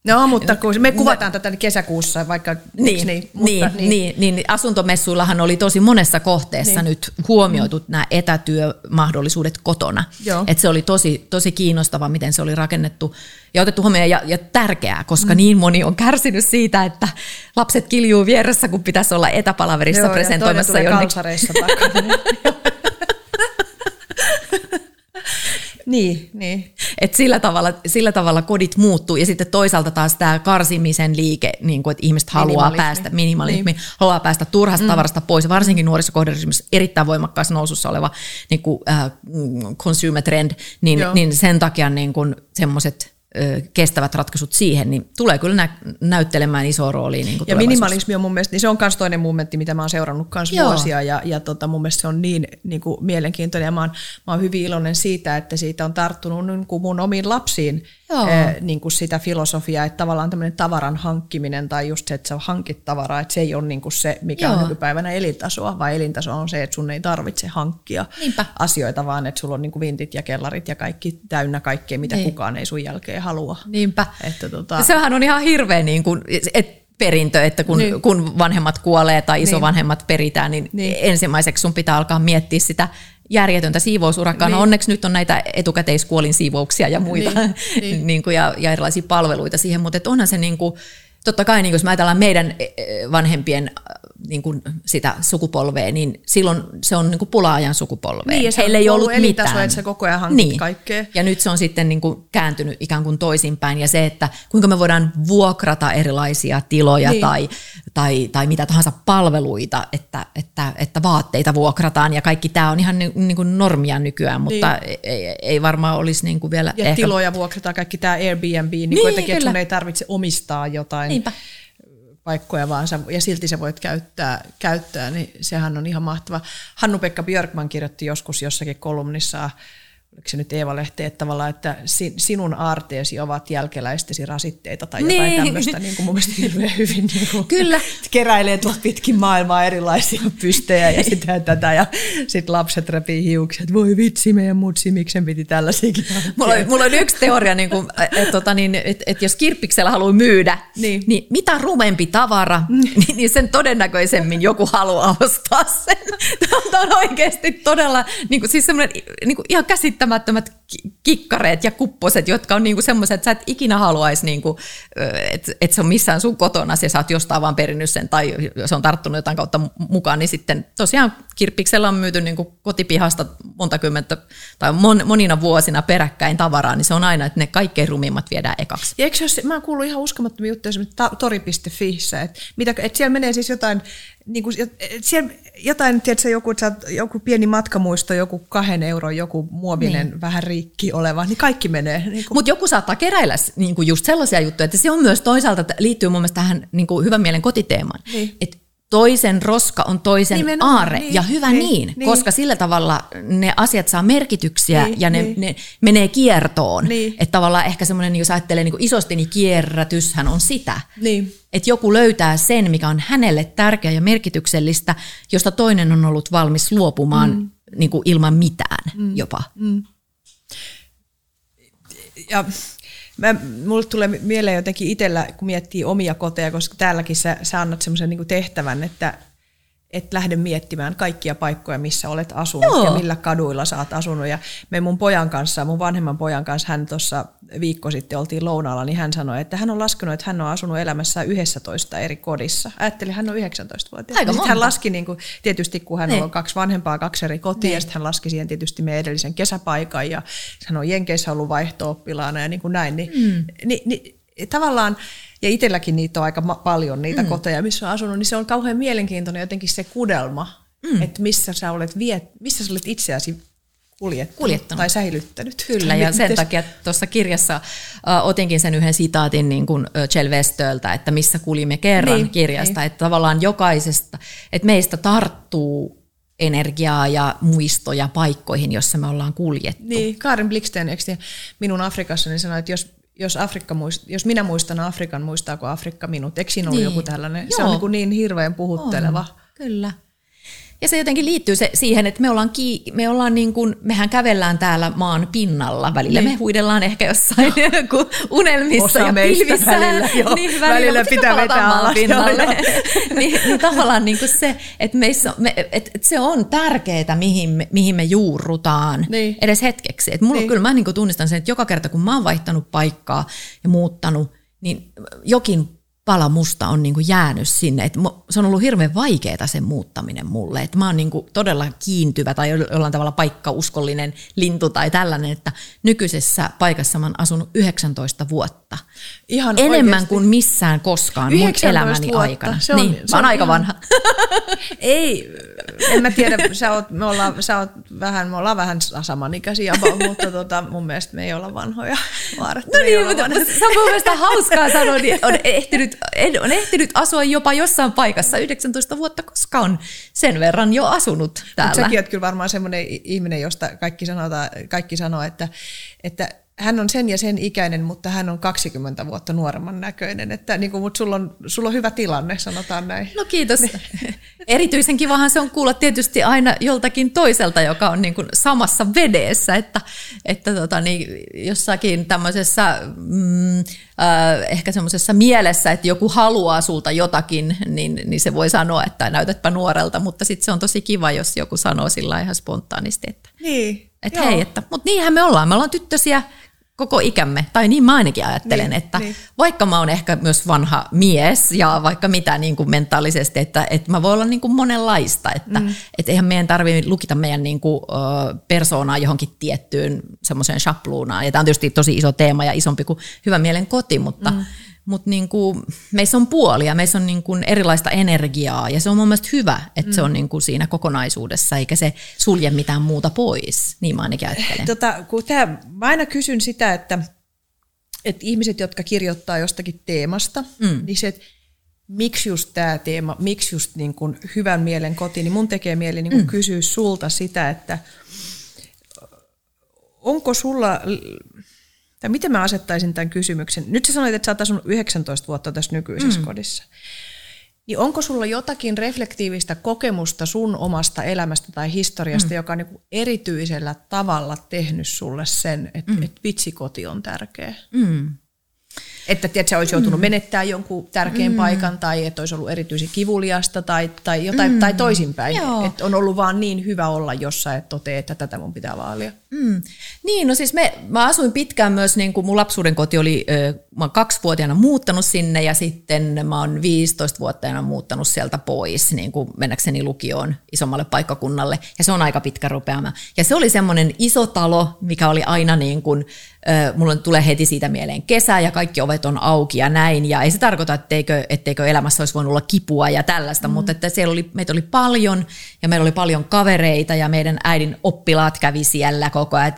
No, mutta kun me kuvataan tätä kesäkuussa, vaikka niin asuntomessuillahan oli tosi monessa kohteessa nyt huomioitu nämä etätyömahdollisuudet kotona. Et se oli tosi kiinnostava, miten se oli rakennettu ja otettu huomioon ja tärkeää, koska niin moni on kärsinyt siitä, että lapset kiljuu vieressä, kun pitäisi olla etäpalaverissa presentoimassa jonnekin. Niin. Et sillä tavalla kodit muuttuu, ja sitten toisaalta taas tämä karsimisen liike, niin kun, että ihmiset haluaa päästä minimalismi, niin. Haluaa päästä turhasta tavarasta pois, varsinkin nuorissa kohderyhmissä erittäin voimakkaassa nousussa oleva niin kun, consumer trend, niin sen takia niin semmoiset kestävät ratkaisut siihen, niin tulee kyllä näyttelemään isoa roolia. Niin ja minimalismi on mun mielestä, niin se on myös toinen momentti, mitä mä oon seurannut myös vuosia, ja mun mielestä se on niin kuin mielenkiintoinen, ja mä oon hyvin iloinen siitä, että siitä on tarttunut niin kuin mun omiin lapsiin niin kuin sitä filosofiaa, että tavallaan tämmöinen tavaran hankkiminen, tai just se, että sä hankit tavaraa, että se ei ole niin kuin se, mikä on nykypäivänä elintasoa, vaan elintaso on se, että sun ei tarvitse hankkia asioita, vaan että sulla on niin kuin vintit ja kellarit ja kaikki täynnä kaikkea, mitä kukaan ei sun jälkeen halua. Niinpä. Että sehän on ihan hirveä niin kuin, perintö, että kun vanhemmat kuolee tai isovanhemmat peritään, niin ensimmäiseksi sun pitää alkaa miettiä sitä järjetöntä siivousurakkaa. Niin. No onneksi nyt on näitä etukäteiskuolin siivouksia ja muita ja erilaisia palveluita siihen, mutta onhan se niin kuin, totta kai niin jos me ajatellaan meidän vanhempien niin kuin sitä sukupolvea, niin silloin se on niin kuin pula-ajan sukupolvea. Niin, heillä ei ollut mitään. Että sä koko ajan hankit kaikkea. Ja nyt se on sitten niin kuin kääntynyt ikään kuin toisinpäin. Ja se, että kuinka me voidaan vuokrata erilaisia tiloja tai mitä tahansa palveluita, että vaatteita vuokrataan. Ja kaikki tämä on ihan niin kuin normia nykyään, mutta ei varmaan olisi niin kuin vielä. Ja ehkä tiloja vuokrataan, kaikki tämä Airbnb, että sun ei tarvitse omistaa jotain. Niinpä. Paikkoja vaan, ja silti sä voit käyttää, niin sehän on ihan mahtava. Hannu-Pekka Björkman kirjoitti joskus jossakin kolumnissa, oliko se nyt Eeva-lehti, että tavallaan, että sinun aarteesi ovat jälkeläistesi rasitteita tai jotain tämmöistä, niin kuin mun mielestä hirveän hyvin niin keräilee tuolla pitkin maailmaa erilaisia pystejä ja sitä ja tätä, ja sitten lapset repii hiukset, voi vitsi meidän mutsi, miksen piti tällaisiakin. Mulla on yksi teoria, niin että jos kirppiksellä haluaa myydä, niin mitä rumempi tavara, niin sen todennäköisemmin joku haluaa ostaa sen. Tämä on oikeasti todella, siis semmoinen ihan käsittämätön. Kikkareet ja kupposet, jotka on niinku semmoiset, että sä et ikinä haluaisi, niinku, että se on missään sun kotona, ja sä oot jostain vaan perinnyt sen, tai se on tarttunut jotain kautta mukaan, niin sitten tosiaan kirppiksellä on myyty niinku kotipihasta monta kymmentä tai monina vuosina peräkkäin tavaraa, niin se on aina, että ne kaikkein rumimmat viedään ekaksi. Ja eikö se, mä oon kuullut ihan uskomattomia juttuja esimerkiksi tori.fiissä, että siellä menee siis jotain, niin kuin, siellä jotain, tiedätkö, joku pieni matkamuisto, joku 2 euron, joku muovinen vähän rikki oleva, niin kaikki menee. Niin mutta joku saattaa keräillä niin kuin just sellaisia juttuja, että se on myös toisaalta, liittyy mun mielestä tähän niin kuin hyvän mielen kotiteemaan, että toisen roska on toisen aarre, ja hyvä koska sillä tavalla ne asiat saa merkityksiä ja ne menee kiertoon. Niin. Että tavallaan ehkä semmoinen, jos ajattelee niin kuin isosti, niin kierrätyshän on sitä. Niin. Että joku löytää sen, mikä on hänelle tärkeä ja merkityksellistä, josta toinen on ollut valmis luopumaan niin kuin ilman mitään jopa. Ja mulle tulee mieleen jotenkin itsellä, kun miettii omia koteja, koska täälläkin sä annat semmoisen niin kuin tehtävän, että et lähde miettimään kaikkia paikkoja, missä olet asunut ja millä kaduilla sä oot asunut. Ja me mun vanhemman pojan kanssa, hän tuossa viikko sitten oltiin lounaalla, niin hän sanoi, että hän on laskenut, että hän on asunut elämässään 11 eri kodissa. Ajattelin, hän on 19-vuotias. Aika monta. Hän laski, niin kuin, tietysti kun hän on 2 vanhempaa, 2 eri kotia, ja sitten hän laski siihen tietysti meidän edellisen kesäpaikan, ja hän on Jenkeissä ollut vaihto-oppilaana ja niin kuin näin. Tavallaan, ja itselläkin niitä on aika paljon niitä koteja, missä on asunut, niin se on kauhean mielenkiintoinen jotenkin se kudelma, että missä sä olet itseäsi kuljettanut tai säilyttänyt. Kyllä, ja sen takia tuossa kirjassa otinkin sen yhden sitaatin niin kuin Jelvestöltä, että missä kuljimme kerran kirjasta, että tavallaan jokaisesta, että meistä tarttuu energiaa ja muistoja paikkoihin, jossa me ollaan kuljettu. Niin, Karen Blixen, eikö minun Afrikassani sanoi, että jos minä muistan Afrikan, muistaako Afrikka minut? Eikö siinä ollut niin joku tällainen? Joo. Se on niin hirveän puhutteleva. On, kyllä. Ja se jotenkin liittyy siihen, että me ollaan niin kuin, mehän kävellään täällä maan pinnalla välillä. Niin. Me huidellaan ehkä jossain unelmissa osa ja pilvissä. Välillä pitää vetää maan pinnalle. Niin tavallaan niin kuin se, että se on tärkeää, mihin me juurrutaan niin edes hetkeksi. Et mulla niin kyllä mä niin kuin tunnistan sen, että joka kerta kun mä oon vaihtanut paikkaa ja muuttanut, niin jokin pala musta on niinku jäänyt sinne. Et se on ollut hirveän vaikeaa sen muuttaminen mulle. Et mä oon niinku todella kiintyvä tai jollain tavalla paikkauskollinen lintu tai tällainen, että nykyisessä paikassa mä oon asunut 19 vuotta. Ihan enemmän oikeasti kuin missään koskaan mun elämäni vuotta aikana. Se on, niin, se mä oon aika ihan vanha. Ei, en mä tiedä, me ollaan vähän samanikäisiä, mutta mun mielestä me ei olla vanhoja. Maaretta, no niin, mutta se on mun mielestä hauskaa sanoa, niin on ehtinyt asua jopa jossain paikassa 19 vuotta, koska on sen verran jo asunut täällä. Mutta säkin oot kyllä varmaan semmoinen ihminen, josta kaikki sanoo, että hän on sen ja sen ikäinen, mutta hän on 20 vuotta nuoremman näköinen. Että, niin kuin, mutta sulla on hyvä tilanne, sanotaan näin. No kiitos. Erityisen kivahan se on kuulla tietysti aina joltakin toiselta, joka on niin kuin samassa vedeessä. Että jossakin tämmöisessä ehkä semmoisessa mielessä, että joku haluaa sulta jotakin, niin se voi sanoa, että näytätpä nuorelta. Mutta sitten se on tosi kiva, jos joku sanoo sillä ihan spontaanisti. Että, niin, että hei, mutta niinhän me ollaan. Me ollaan tyttösiä koko ikämme, tai niin mä ainakin ajattelen, niin, että niin vaikka mä oon ehkä myös vanha mies ja vaikka mitä niin kuin mentaalisesti, että mä voin olla niin kuin monenlaista, että et eihän meidän tarvitse lukita meidän niin kuin persoonaa johonkin tiettyyn semmoiseen sapluunaan. Ja tämä on tietysti tosi iso teema ja isompi kuin Hyvän mielen koti, mutta niin kuin meissä on puolia, meissä on niin kuin erilaista energiaa ja se on mun mielestä hyvä, että se on niin kuin siinä kokonaisuudessa eikä se sulje mitään muuta pois, niin mä ainakin ajattelen. Mä aina kysyn sitä, että ihmiset, jotka kirjoittaa jostakin teemasta, niin se, että miksi just tämä teema, miksi just niin kuin Hyvän mielen koti, niin mun tekee mieli niin kuin kysyä sulta sitä, että onko sulla... Tai miten mä asettaisin tämän kysymyksen? Nyt sä sanoit, että sä oot asunut 19 vuotta tässä nykyisessä kodissa. Niin onko sulla jotakin reflektiivistä kokemusta sun omasta elämästä tai historiasta, joka on niin erityisellä tavalla tehnyt sulle sen, että et vitsi, koti on tärkeä? Että tiedät, sä olisi joutunut menettämään jonkun tärkeän paikan tai että olisi ollut erityisen kivuliasta tai jotain tai toisinpäin. Että on ollut vaan niin hyvä olla jossain, että toteaa, että tätä mun pitää vaalia. Niin, no siis mä asuin pitkään myös, niin kuin mun lapsuuden koti oli, mä oon 2-vuotiaana muuttanut sinne ja sitten mä oon 15-vuotiaana muuttanut sieltä pois, niin kuin mennäkseni lukioon isommalle paikkakunnalle. Ja se on aika pitkä rupeama. Ja se oli semmoinen iso talo, mikä oli aina niin kuin, mulla tulee heti siitä mieleen kesä ja kaikki ovet on auki ja näin. Ja ei se tarkoita, etteikö elämässä olisi voinut olla kipua ja tällaista, mutta että siellä oli, meitä oli paljon ja meillä oli paljon kavereita ja meidän äidin oppilaat kävi siellä koko ajan.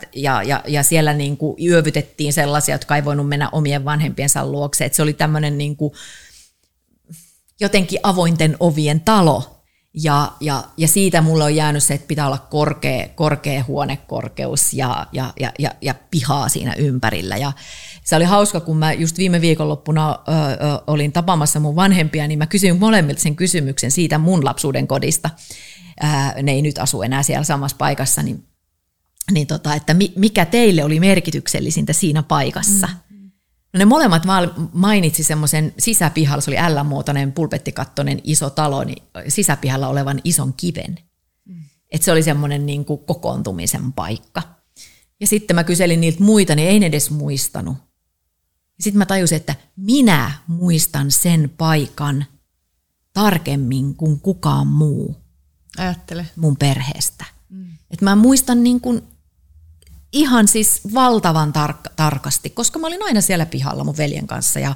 Ja siellä niin kuin yövytettiin sellaisia, jotka ei voinut mennä omien vanhempiensa luokse. Et se oli tämmöinen niin kuin jotenkin avointen ovien talo. Ja siitä mulle on jäänyt se, että pitää olla korkea huonekorkeus ja pihaa siinä ympärillä. Ja se oli hauska, kun mä just viime viikonloppuna olin tapaamassa mun vanhempia, niin mä kysyin molemmilta sen kysymyksen siitä mun lapsuuden kodista. Ne ei nyt asu enää siellä samassa paikassa, niin että mikä teille oli merkityksellisintä siinä paikassa. No ne molemmat mainitsi semmoisen sisäpihalla, se oli L-muotoinen, pulpettikattoinen iso talo, niin sisäpihalla olevan ison kiven. Että se oli semmoinen niin kuin kokoontumisen paikka. Ja sitten mä kyselin niiltä muita, niin ei ne edes muistanut. Sitten mä tajusin, että minä muistan sen paikan tarkemmin kuin kukaan muu. Ajattele. Mun perheestä. Että mä muistan niin kuin... Ihan siis valtavan tarkasti, koska mä olin aina siellä pihalla mun veljen kanssa ja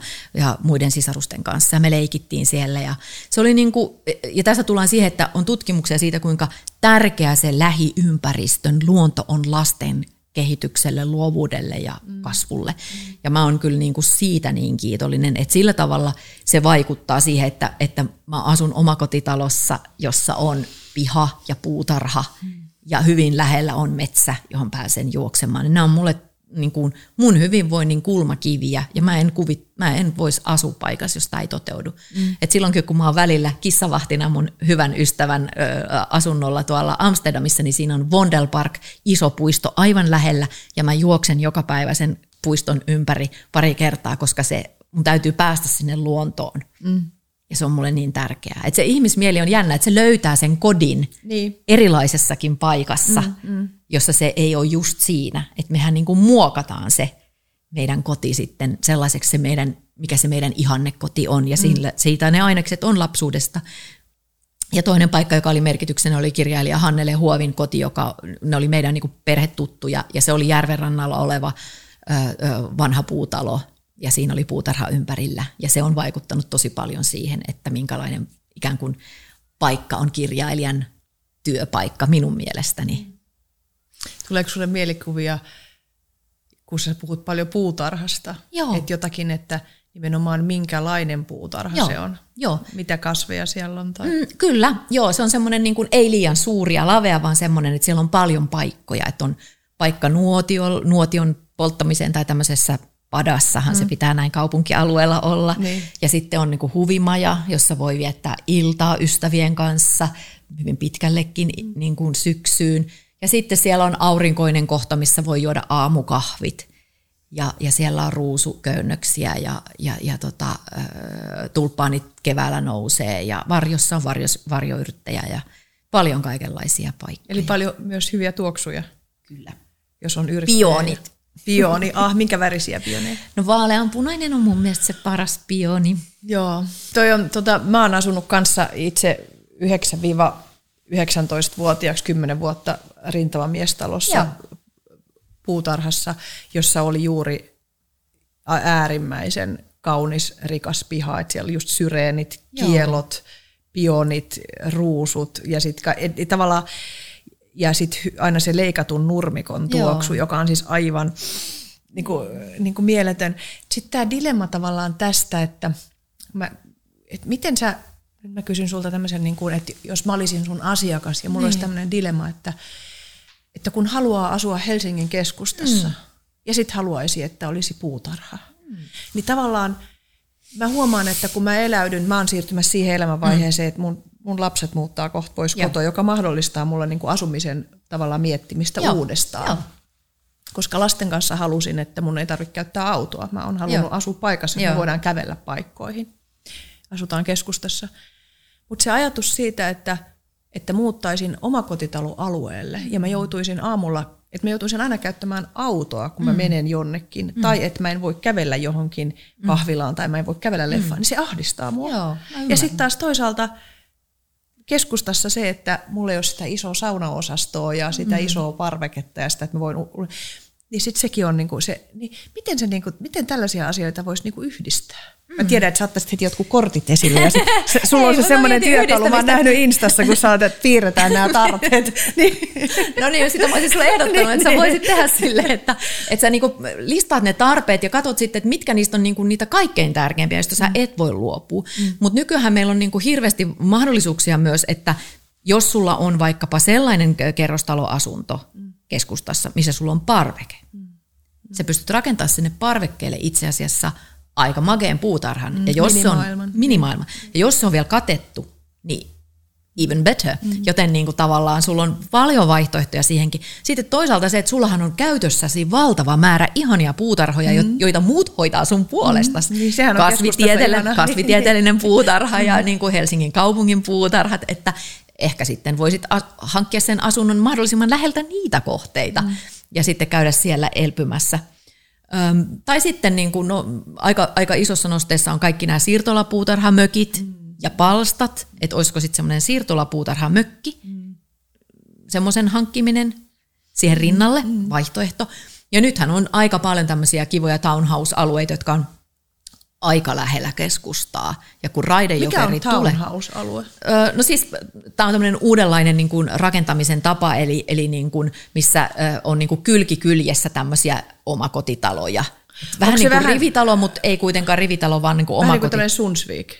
muiden sisarusten kanssa ja me leikittiin siellä. Ja se oli niin kuin, ja tässä tullaan siihen, että on tutkimuksia siitä, kuinka tärkeä se lähiympäristön luonto on lasten kehitykselle, luovuudelle ja kasvulle. Ja mä oon kyllä niin kuin siitä niin kiitollinen, että sillä tavalla se vaikuttaa siihen, että mä asun omakotitalossa, jossa on piha ja puutarha ja hyvin lähellä on metsä, johon pääsen juoksemaan. Nämä on mulle niin kuin mun hyvinvoinnin kulmakiviä ja mä en voisi asua paikassa, jos tämä ei toteudu. Et silloinkin kun mä oon välillä kissavahtina mun hyvän ystävän asunnolla tuolla Amsterdamissa, niin siinä on Vondelpark, iso puisto aivan lähellä ja mä juoksen joka päivä sen puiston ympäri pari kertaa, koska se mun täytyy päästä sinne luontoon. Ja se on mulle niin tärkeää. Että se ihmismieli on jännä, että se löytää sen kodin erilaisessakin paikassa, jossa se ei ole just siinä. Että mehän niin kuin muokataan se meidän koti sitten sellaiseksi, se meidän, mikä se meidän ihannekoti on. Ja siitä ne ainekset on lapsuudesta. Ja toinen paikka, joka oli merkityksenä, oli kirjailija Hannele Huovin koti, joka ne oli meidän niin kuin perhetuttuja. Ja se oli järvenrannalla oleva vanha puutalo. Ja siinä oli puutarha ympärillä, ja se on vaikuttanut tosi paljon siihen, että minkälainen ikään kuin paikka on kirjailijan työpaikka minun mielestäni. Tuleeko sinulle mielikuvia, kun sä puhut paljon puutarhasta, että jotakin, että nimenomaan minkälainen puutarha se on? Joo. Mitä kasveja siellä on? Tai? Kyllä, se on semmoinen niin kuin ei liian suuri ja lavea, vaan semmoinen, että siellä on paljon paikkoja, että on paikka nuotion polttamiseen tai tämmöisessä padassahan se pitää näin kaupunkialueella olla. Niin. Ja sitten on niinku huvimaja, jossa voi viettää iltaa ystävien kanssa hyvin pitkällekin niinku syksyyn. Ja sitten siellä on aurinkoinen kohta, missä voi juoda aamukahvit. Ja siellä on ruusuköynnöksiä ja tulppaanit keväällä nousee. Ja varjossa on varjoyrttejä ja paljon kaikenlaisia paikkoja. Eli paljon myös hyviä tuoksuja. Kyllä. Jos on yrttejä. Pionit. Pioni. Minkä värisiä pioneja? No vaaleanpunainen on mun mielestä se paras pioni. Joo. Mä oon asunut kanssa itse 9-19-vuotiaaksi 10 vuotta rintamamiestalossa puutarhassa, jossa oli juuri äärimmäisen kaunis, rikas piha. Et siellä oli just syreenit, kielot, pionit, ruusut ja sitten tavallaan ja sitten aina se leikatun nurmikon tuoksu, joka on siis aivan niin kuin mieletön. Sitten tämä dilemma tavallaan tästä, että mä kysyn sulta tämmöisen, niin kuin, että jos mä olisin sun asiakas ja mulla olisi tämmöinen dilemma, että kun haluaa asua Helsingin keskustassa ja sitten haluaisi, että olisi puutarha, niin tavallaan mä huomaan, että kun mä eläydyn, mä oon siirtymässä siihen elämänvaiheeseen, että mun lapset muuttaa kohta pois kotoa, joka mahdollistaa mulle niin kuin asumisen tavallaan miettimistä uudestaan. Koska lasten kanssa halusin, että mun ei tarvitse käyttää autoa. Mä oon halunnut asua paikassa, että me voidaan kävellä paikkoihin. Asutaan keskustassa. Mutta se ajatus siitä, että muuttaisin omakotitaloalueelle ja mä joutuisin aamulla, että mä joutuisin aina käyttämään autoa, kun mä menen jonnekin, tai että mä en voi kävellä johonkin kahvilaan tai mä en voi kävellä leffaan, niin se ahdistaa mua. Joo, ja sitten taas toisaalta keskustassa se, että mulla ei ole sitä isoa saunaosastoa ja sitä isoa parveketta ja sitä, että mä voin... Niin sitten sekin on niinku se... Niin miten tällaisia asioita voisi niinku yhdistää? Mä tiedän, että sä ottaisit heti jotkut kortit esille ja sulla on se semmoinen työkalu. Mä oon nähnyt Instassa, kun sä että piirretään nämä tarpeet. No niin, sitä mä olisin sulle ehdottanut, että sä voisit tehdä silleen, että sä niinku listaat ne tarpeet ja katsot sitten, että mitkä niistä on niinku niitä kaikkein tärkeimpiä, joista sä et voi luopua. Mutta nykyään meillä on niinku hirveästi mahdollisuuksia myös, että jos sulla on vaikkapa sellainen kerrostaloasunto keskustassa, missä sulla on parveke, sä pystyt rakentamaan sinne parvekkeelle itse asiassa aika mageen puutarhan, ja jos minimaailman. Ja jos se on vielä katettu, niin even better. Joten niin kuin tavallaan sulla on paljon vaihtoehtoja siihenkin. Sitten toisaalta se, että sullahan on käytössäsi valtava määrä ihania puutarhoja, joita muut hoitaa sun puolestasi. Niin, kasvitieteellinen puutarha ja niin kuin Helsingin kaupungin puutarhat, että ehkä sitten voisit hankkia sen asunnon mahdollisimman läheltä niitä kohteita ja sitten käydä siellä elpymässä. Tai sitten niin kuin, aika isossa nosteessa on kaikki nämä siirtolapuutarhamökit ja palstat, että olisiko sitten semmoinen siirtolapuutarhamökki, semmoisen hankkiminen siihen rinnalle, vaihtoehto. Ja nythän on aika paljon tämmöisiä kivoja townhouse-alueita, jotka on aika lähellä keskustaa. Ja kun Raide-Jokeri mikä on townhouse-alue? No siis tämä on tämmöinen uudenlainen niin kuin rakentamisen tapa, eli niin kuin, missä on niin kuin kylkikyljessä tämmöisiä omakotitaloja. Vähän niin kuin rivitalo, mutta ei kuitenkaan rivitalo, vaan niin kuin omakotitalo. Vähän niin kuin tämmöinen Sundsvik.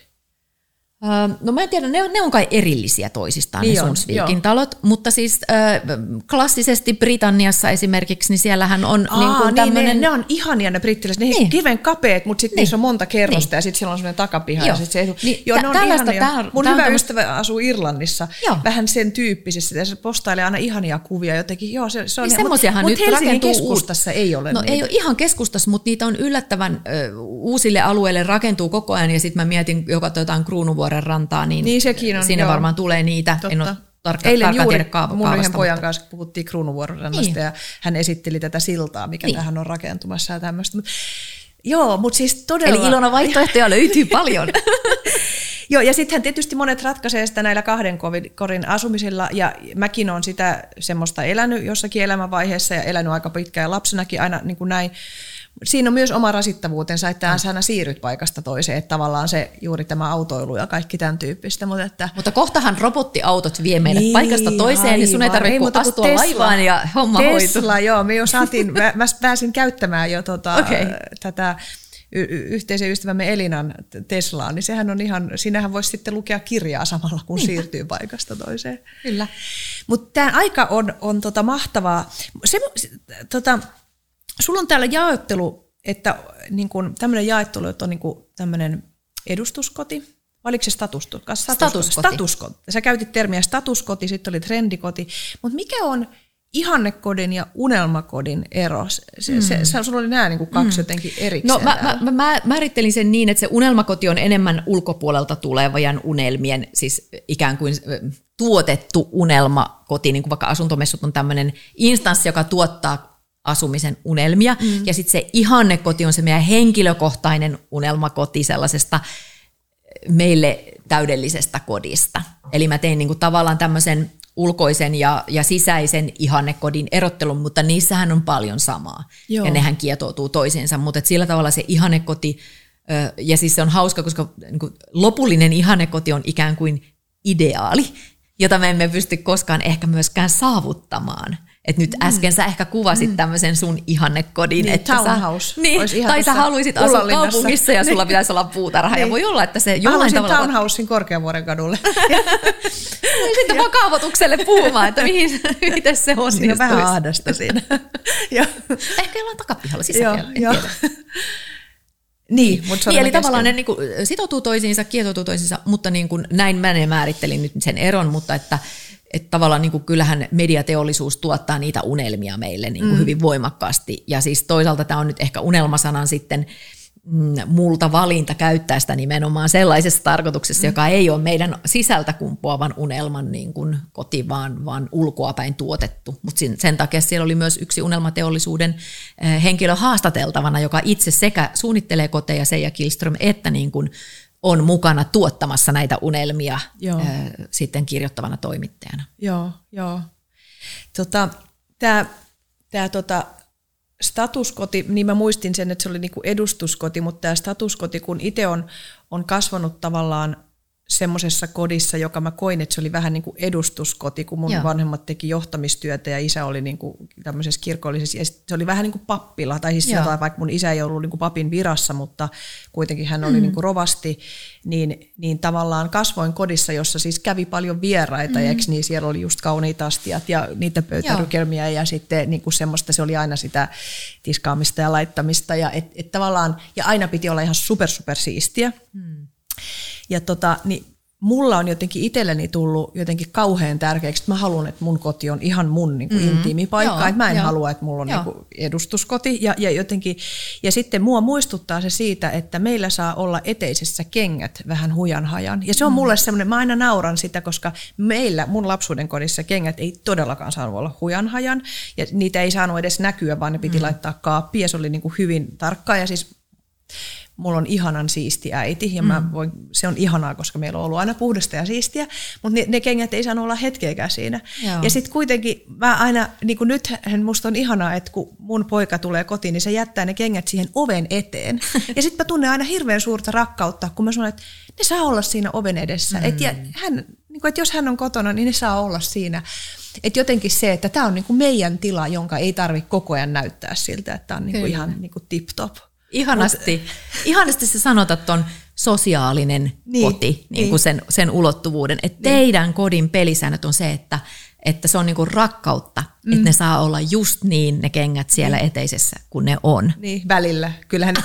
No mä en tiedä, ne on kai erillisiä toisistaan niin ne Sundsvikin talot, mutta siis klassisesti Britanniassa esimerkiksi, niin siellähän on niin tämmöinen... Niin, ne on ihania ne brittiläiset, ne niin. Hiven kapeet, mutta sitten niissä on monta kerrosta ja sitten siellä on semmoinen takapiha. Joo, ja se edu... niin, ne on ihania. Mun hyvä ystävä asuu Irlannissa, joo. Vähän sen tyyppisissä, ja se postailee aina ihania kuvia jotenkin. Joo, se on, niin mutta Helsingin keskustassa ei ole. No niitä. Ei ole ihan keskustassa, mutta niitä on yllättävän uusille alueille rakentuu koko ajan, ja sitten mä mietin joka jotain Kruununvuorenrantaa, niin, on, siinä joo. Varmaan tulee niitä. Totta. En ole tarkkaan tiedä kaavakaavasta. Mun yhden pojan kanssa puhuttiin Kruununvuorenrannasta niin. Ja hän esitteli tätä siltaa, mikä niin. Tähän on rakentumassa ja tämmöistä. Joo, mutta siis todella... Eli Ilona vaihtoehtoja löytyy paljon. Joo, ja sittenhän tietysti monet ratkaisee sitä näillä kahden korin asumisilla, ja mäkin olen sitä semmoista elänyt jossakin elämänvaiheessa, ja elänyt aika pitkään lapsenakin aina niin kuin näin. Siinä on myös oma rasittavuutensa, että sä aina siirryt paikasta toiseen, että tavallaan se juuri tämä autoilu ja kaikki tämän tyyppistä. Mutta kohtahan robottiautot vie meidät niin, paikasta toiseen, aivan, niin sun ei tarvitse kuin astua laivaan ja homma hoituu. Tesla, joo, me jo saatiin, mä pääsin käyttämään jo okay. Tätä... yhteisen ystävämme Elinan Teslaan, niin sehän on ihan, sinähän voisi sitten lukea kirjaa samalla, kun siirtyy paikasta toiseen. Kyllä. Mutta tämä aika on mahtavaa. Sulla on täällä jaottelu, että niin tämmöinen jaottelu, että on niin tämmöinen edustuskoti. Oliko se statuskoti? Statuskoti. Sä käytit termiä statuskoti, sitten oli trendikoti. Mutta mikä on... ihannekodin ja unelmakodin ero. Sulla oli nämä niinku kaksi jotenkin erikseen. No, mä määrittelin sen niin, että se unelmakoti on enemmän ulkopuolelta tulevajan unelmien, siis ikään kuin tuotettu unelmakoti, niin kuin vaikka asuntomessut on tämmöinen instanssi, joka tuottaa asumisen unelmia, ja sitten se ihannekoti on se meidän henkilökohtainen unelmakoti sellaisesta meille täydellisestä kodista. Eli mä tein niinku tavallaan tämmöisen ulkoisen ja sisäisen ihannekodin erottelun, mutta niissähän on paljon samaa. Joo. Ja nehän kietoutuu toisiinsa, mutta sillä tavalla se ihannekoti, ja siis se on hauska, koska lopullinen ihannekoti on ikään kuin ideaali, jota me emme pysty koskaan ehkä myöskään saavuttamaan. Et nyt äsken sä ehkä kuvasit tämmöisen sun ihannekodin. Niin, että townhouse. Tai sä haluisit asua kaupungissa ja sulla pitäisi olla puutarha. Niin. Ja voi olla, että se jollain tavalla... Mä haluaisin townhousen Korkeavuoren kadulle. Sitten vaan kaavoitukselle puhumaan, että miten se onnistuisi. Siinä on vähän ahdasta siinä. Ehkä jollain takapihalla sisällä, en tiedä. Niin, eli tavallaan ne sitoutuu toisiinsa, kietoutuu toisiinsa, mutta näin mä ne määrittelin nyt sen eron, mutta että... Että tavallaan kyllähän mediateollisuus tuottaa niitä unelmia meille hyvin voimakkaasti. Ja siis toisaalta tämä on nyt ehkä unelmasanan sitten multa valinta käyttää sitä nimenomaan sellaisessa tarkoituksessa, joka ei ole meidän sisältä kumpuavan unelman koti, vaan ulkoapäin tuotettu. Mutta sen takia siellä oli myös yksi unelmateollisuuden henkilö haastateltavana, joka itse sekä suunnittelee koteja Seija-Killström että on mukana tuottamassa näitä unelmia sitten kirjoittavana toimittajana. Joo. Tämä statuskoti, niin mä muistin sen, että se oli edustuskoti, mutta tämä statuskoti, kun itse on kasvanut tavallaan semmoisessa kodissa, joka mä koin, että se oli vähän niin kuin edustuskoti, kun mun vanhemmat teki johtamistyötä ja isä oli niin kuin tämmöisessä kirkollisessa, ja se oli vähän niin kuin pappila, tai siis jotain, vaikka mun isä ei ollut niin kuin papin virassa, mutta kuitenkin hän oli niin kuin rovasti, niin tavallaan kasvoin kodissa, jossa siis kävi paljon vieraita, ja eks niin siellä oli just kauniit astiat ja niitä pöytärykelmiä, ja sitten niin kuin semmoista, se oli aina sitä tiskaamista ja laittamista, ja tavallaan, ja aina piti olla ihan super siistiä. Ja niin mulla on jotenkin itselleni tullut jotenkin kauhean tärkeäksi, että mä haluan, että mun koti on ihan mun intiimi paikka. Mä en halua, että mulla on edustuskoti. Ja sitten mua muistuttaa se siitä, että meillä saa olla eteisessä kengät vähän hujanhajan. Ja se on mulle semmoinen, mä aina nauran sitä, koska meillä, mun lapsuuden kodissa kengät ei todellakaan saanut olla hujanhajan. Ja niitä ei saanut edes näkyä, vaan ne piti laittaa kaappiin, ja se oli hyvin tarkkaa. Ja siis... Mulla on ihanan siisti äiti, ja se on ihanaa, koska meillä on ollut aina puhdasta ja siistiä, mutta ne kengät ei saanut olla hetkeäkään siinä. Joo. Ja sitten kuitenkin mä aina, niin kuin nythän musta on ihanaa, että kun mun poika tulee kotiin, niin se jättää ne kengät siihen oven eteen. Ja sitten mä tunnen aina hirveän suurta rakkautta, kun mä sanon, että ne saa olla siinä oven edessä. Että jos hän on kotona, niin ne saa olla siinä. Et jotenkin se, että tämä on meidän tila, jonka ei tarvitse koko ajan näyttää siltä, että tämä on ihan tip-top. Ihanasti sä sanotat ton, sosiaalinen koti, niin kuin sen ulottuvuuden. Että teidän kodin pelisäännöt on se, että se on niin kuin rakkautta, että ne saa olla just niin ne kengät siellä eteisessä, kun ne on. Niin, välillä. Kyllähän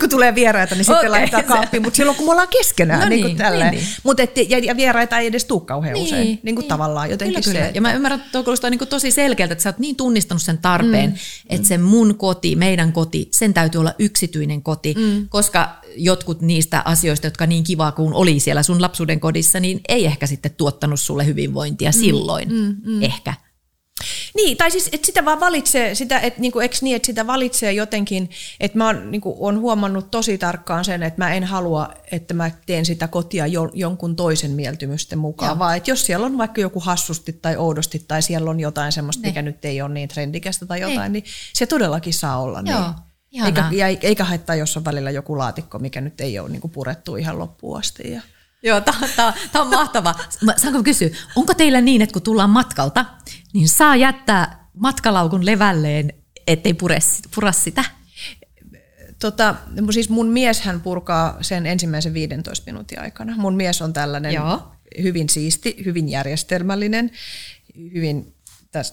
kun tulee vieraita, niin sitten laittaa kaappiin, mutta silloin kun me ollaan keskenään. No niin, niin. Mut ja vieraita ei edes tule kauhean usein. Niin kuin tavallaan jotenkin kyllä. Ja mä ymmärrän, että kuulostaa niin kuin tosi selkeältä, että sä oot niin tunnistanut sen tarpeen, että se mun koti, meidän koti, sen täytyy olla yksityinen koti, koska jotkut niistä asioista, jotka niin kivaa kuin oli siellä sun lapsuuden kodissa, niin ei ehkä sitten tuottanut sulle hyvinvointia silloin. Ehkä. Niin, tai siis, että sitä vaan valitsee, sitä, että niinku, eks niin, että sitä valitsee jotenkin, että mä oon niinku, huomannut tosi tarkkaan sen, että mä en halua, että mä teen sitä kotia jonkun toisen mieltymysten mukaan, vaan että jos siellä on vaikka joku hassusti tai oudosti tai siellä on jotain semmoista, mikä nyt ei ole niin trendikästä tai jotain, niin se todellakin saa olla niin. Eikä haittaa, jos on välillä joku laatikko, mikä nyt ei ole niin kuin purettu ihan loppuun asti. Joo, tämä on mahtavaa. Saanko kysyä, onko teillä niin, että kun tullaan matkalta, niin saa jättää matkalaukun levälleen, ettei pura sitä? Siis mun mieshän purkaa sen ensimmäisen 15 minuutin aikana. Mun mies on tällainen hyvin siisti, hyvin järjestelmällinen, hyvin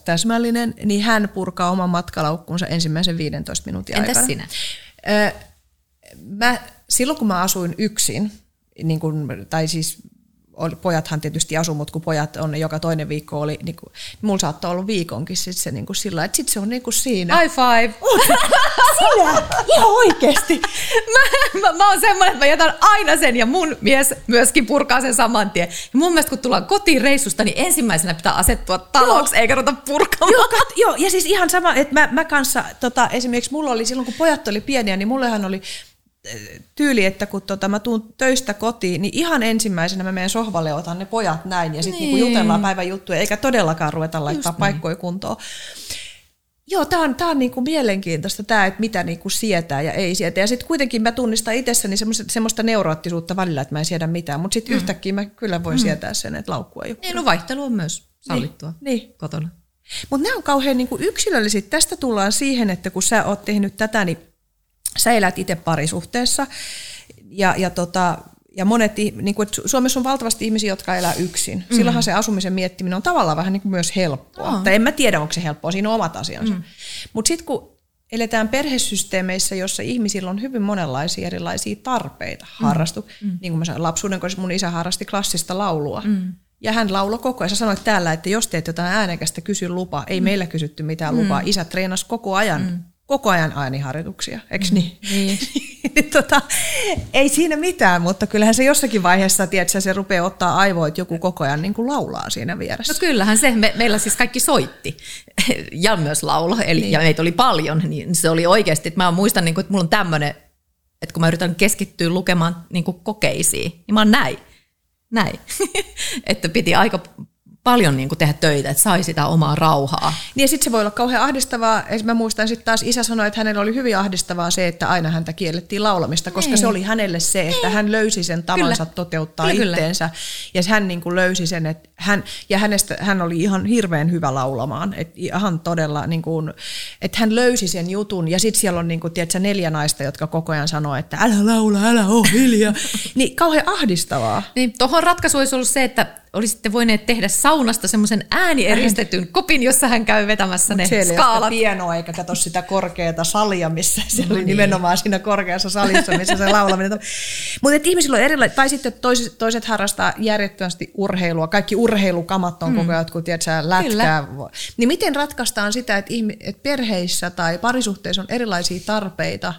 täsmällinen, niin hän purkaa oman matkalaukkunsa ensimmäisen 15 minuutin aikana. Entäs sinä? Silloin kun mä asuin yksin, niin kun, tai siis pojathan tietysti asuu, mutta kun pojat on joka toinen viikko, oli, niin kun, mulla saattoi olla viikonkin sit se niin kun sillä, että sit se on niin kun siinä. High five! Sinä? Ihan oikeesti! Mä oon semmoinen, että mä jätän aina sen ja mun mies myöskin purkaa sen saman tien. Ja mun mielestä kun tullaan kotireissusta, niin ensimmäisenä pitää asettua taloksi eikä ruveta purkamaan. Joo, ja siis ihan sama, että mä kanssa, esimerkiksi mulla oli silloin kun pojat oli pieniä, niin mullehan oli tyyli, että kun mä tuun töistä kotiin, niin ihan ensimmäisenä mä menen sohvalle, otan ne pojat näin ja sitten niin jutellaan päivän juttuja, eikä todellakaan ruveta laittaa paikkoja kuntoon. Joo, tää on niinku mielenkiintoista tää, että mitä niinku sietää ja ei sietää. Ja sitten kuitenkin mä tunnistan itsessäni semmoista neuroottisuutta välillä, että mä en siedä mitään, mutta sitten yhtäkkiä mä kyllä voin sietää sen, että laukkua ei ole. Niin, no vaihtelu on myös sallittua kotona. Mutta nämä on kauhean niinku yksilölliset. Tästä tullaan siihen, että kun sä oot tehnyt tätä, niin sä elät itse parisuhteessa ja monet, niin kuin, Suomessa on valtavasti ihmisiä, jotka elää yksin. Silloinhan se asumisen miettiminen on tavallaan vähän niin kuin myös helppoa. Tai en mä tiedä, onko se helppoa, siinä on omat asiansa. Mutta sitten kun eletään perhesysteemeissä, jossa ihmisillä on hyvin monenlaisia erilaisia tarpeita. Niin kuin mä sanoin, lapsuuden kohdassa mun isä harrasti klassista laulua. Ja hän lauloi koko ajan. Sä sanoit täällä, että jos teet jotain äänekästä, kysy lupa. Ei meillä kysytty mitään lupaa. Isä treenasi koko ajan. Koko ajan ääniharjoituksia, eikö niin? Ei siinä mitään, mutta kyllähän se jossakin vaiheessa, tiedätkö, se rupeaa ottaa aivoa, että joku koko ajan niin kuin laulaa siinä vieressä. No kyllähän se, meillä siis kaikki soitti ja myös lauloi, ja meitä oli paljon, niin se oli oikeasti, että mä muistan, että mulla on tämmöinen, että kun mä yritän keskittyä lukemaan niin kuin kokeisiin, niin mä oon näin, että piti aika paljon niin kuin tehdä töitä, että sai sitä omaa rauhaa. Niin ja sitten se voi olla kauhean ahdistavaa. Mä muistan sitten taas, isä sanoi, että hänellä oli hyvin ahdistavaa se, että aina häntä kiellettiin laulamista, koska se oli hänelle se, että hän löysi sen tavansa toteuttaa itteensä. Ja hän niin kuin löysi sen, että hän oli ihan hirveän hyvä laulamaan. Et ihan todella, niin kuin, että hän löysi sen jutun. Ja sitten siellä on niin kuin, tiedätkö, 4 naista, jotka koko ajan sanoo, että älä laula, älä ole hiljaa. Niin kauhean ahdistavaa. Niin, tuohon ratkaisu olisi ollut se, että olisitte voineet tehdä saunasta semmoisen äänieristetyn kopin, jossa hän käy vetämässä ne skaalat. Pienoa, eikä katso sitä korkeata salia, missä se oli nimenomaan siinä korkeassa salissa, missä se laulaminen. Mutta ihmisillä on erilaisia, tai sitten toiset harrastaa järjettömästi urheilua, kaikki urheilukamat on koko ajan, kun tiedätkö, lätkää. Kyllä. Niin miten ratkaistaan sitä, että perheissä tai parisuhteissa on erilaisia tarpeita?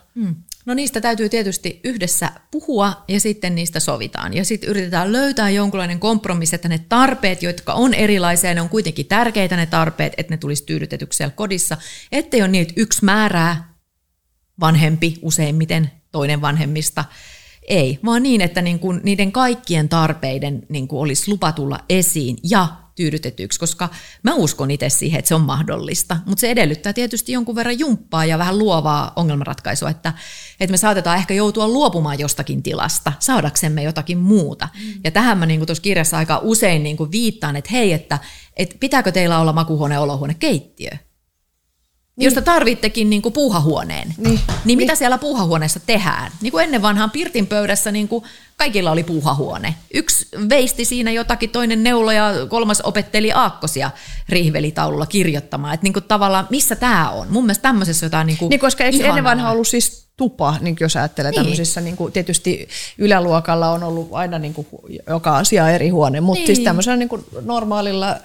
No niistä täytyy tietysti yhdessä puhua ja sitten niistä sovitaan. Ja sitten yritetään löytää jonkinlainen kompromissi, että ne tarpeet, jotka on erilaisia, ne on kuitenkin tärkeitä ne tarpeet, että ne tulisi tyydytetyksi siellä kodissa. Ettei ole niitä yksi määrää vanhempi useimmiten toinen vanhemmista. Ei, vaan niin, että niinku niiden kaikkien tarpeiden niinku olisi lupa tulla esiin ja tyydytetyksi, koska mä uskon itse siihen, että se on mahdollista, mutta se edellyttää tietysti jonkun verran jumppaa ja vähän luovaa ongelmanratkaisua, että me saatetaan ehkä joutua luopumaan jostakin tilasta, saadaksemme jotakin muuta. Ja tähän mä niin kuin tuossa kirjassa aika usein niin kuin viittaan, että hei, että pitääkö teillä olla makuuhuone, olohuone, keittiö? josta tarvittekin niin kuin puuhahuoneen. Niin mitä siellä puuhahuoneessa tehdään? Niin kuin ennen vanhaan pirtin pöydässä niin kuin kaikilla oli puuhahuone. Yksi veisti siinä jotakin, toinen neulo ja kolmas opetteli aakkosia rihvelitaululla kirjoittamaan. Että niin kuin tavallaan, missä tämä on? Mun mielestä tämmöisessä jotain niin kuin niin, koska eikö ennen vanhaa ollut siis tupa, niin jos ajattelee tämmöisissä, niin kuin, tietysti yläluokalla on ollut aina niin kuin, joka asia eri huone, mutta siis tämmöisellä niin kuin normaalilla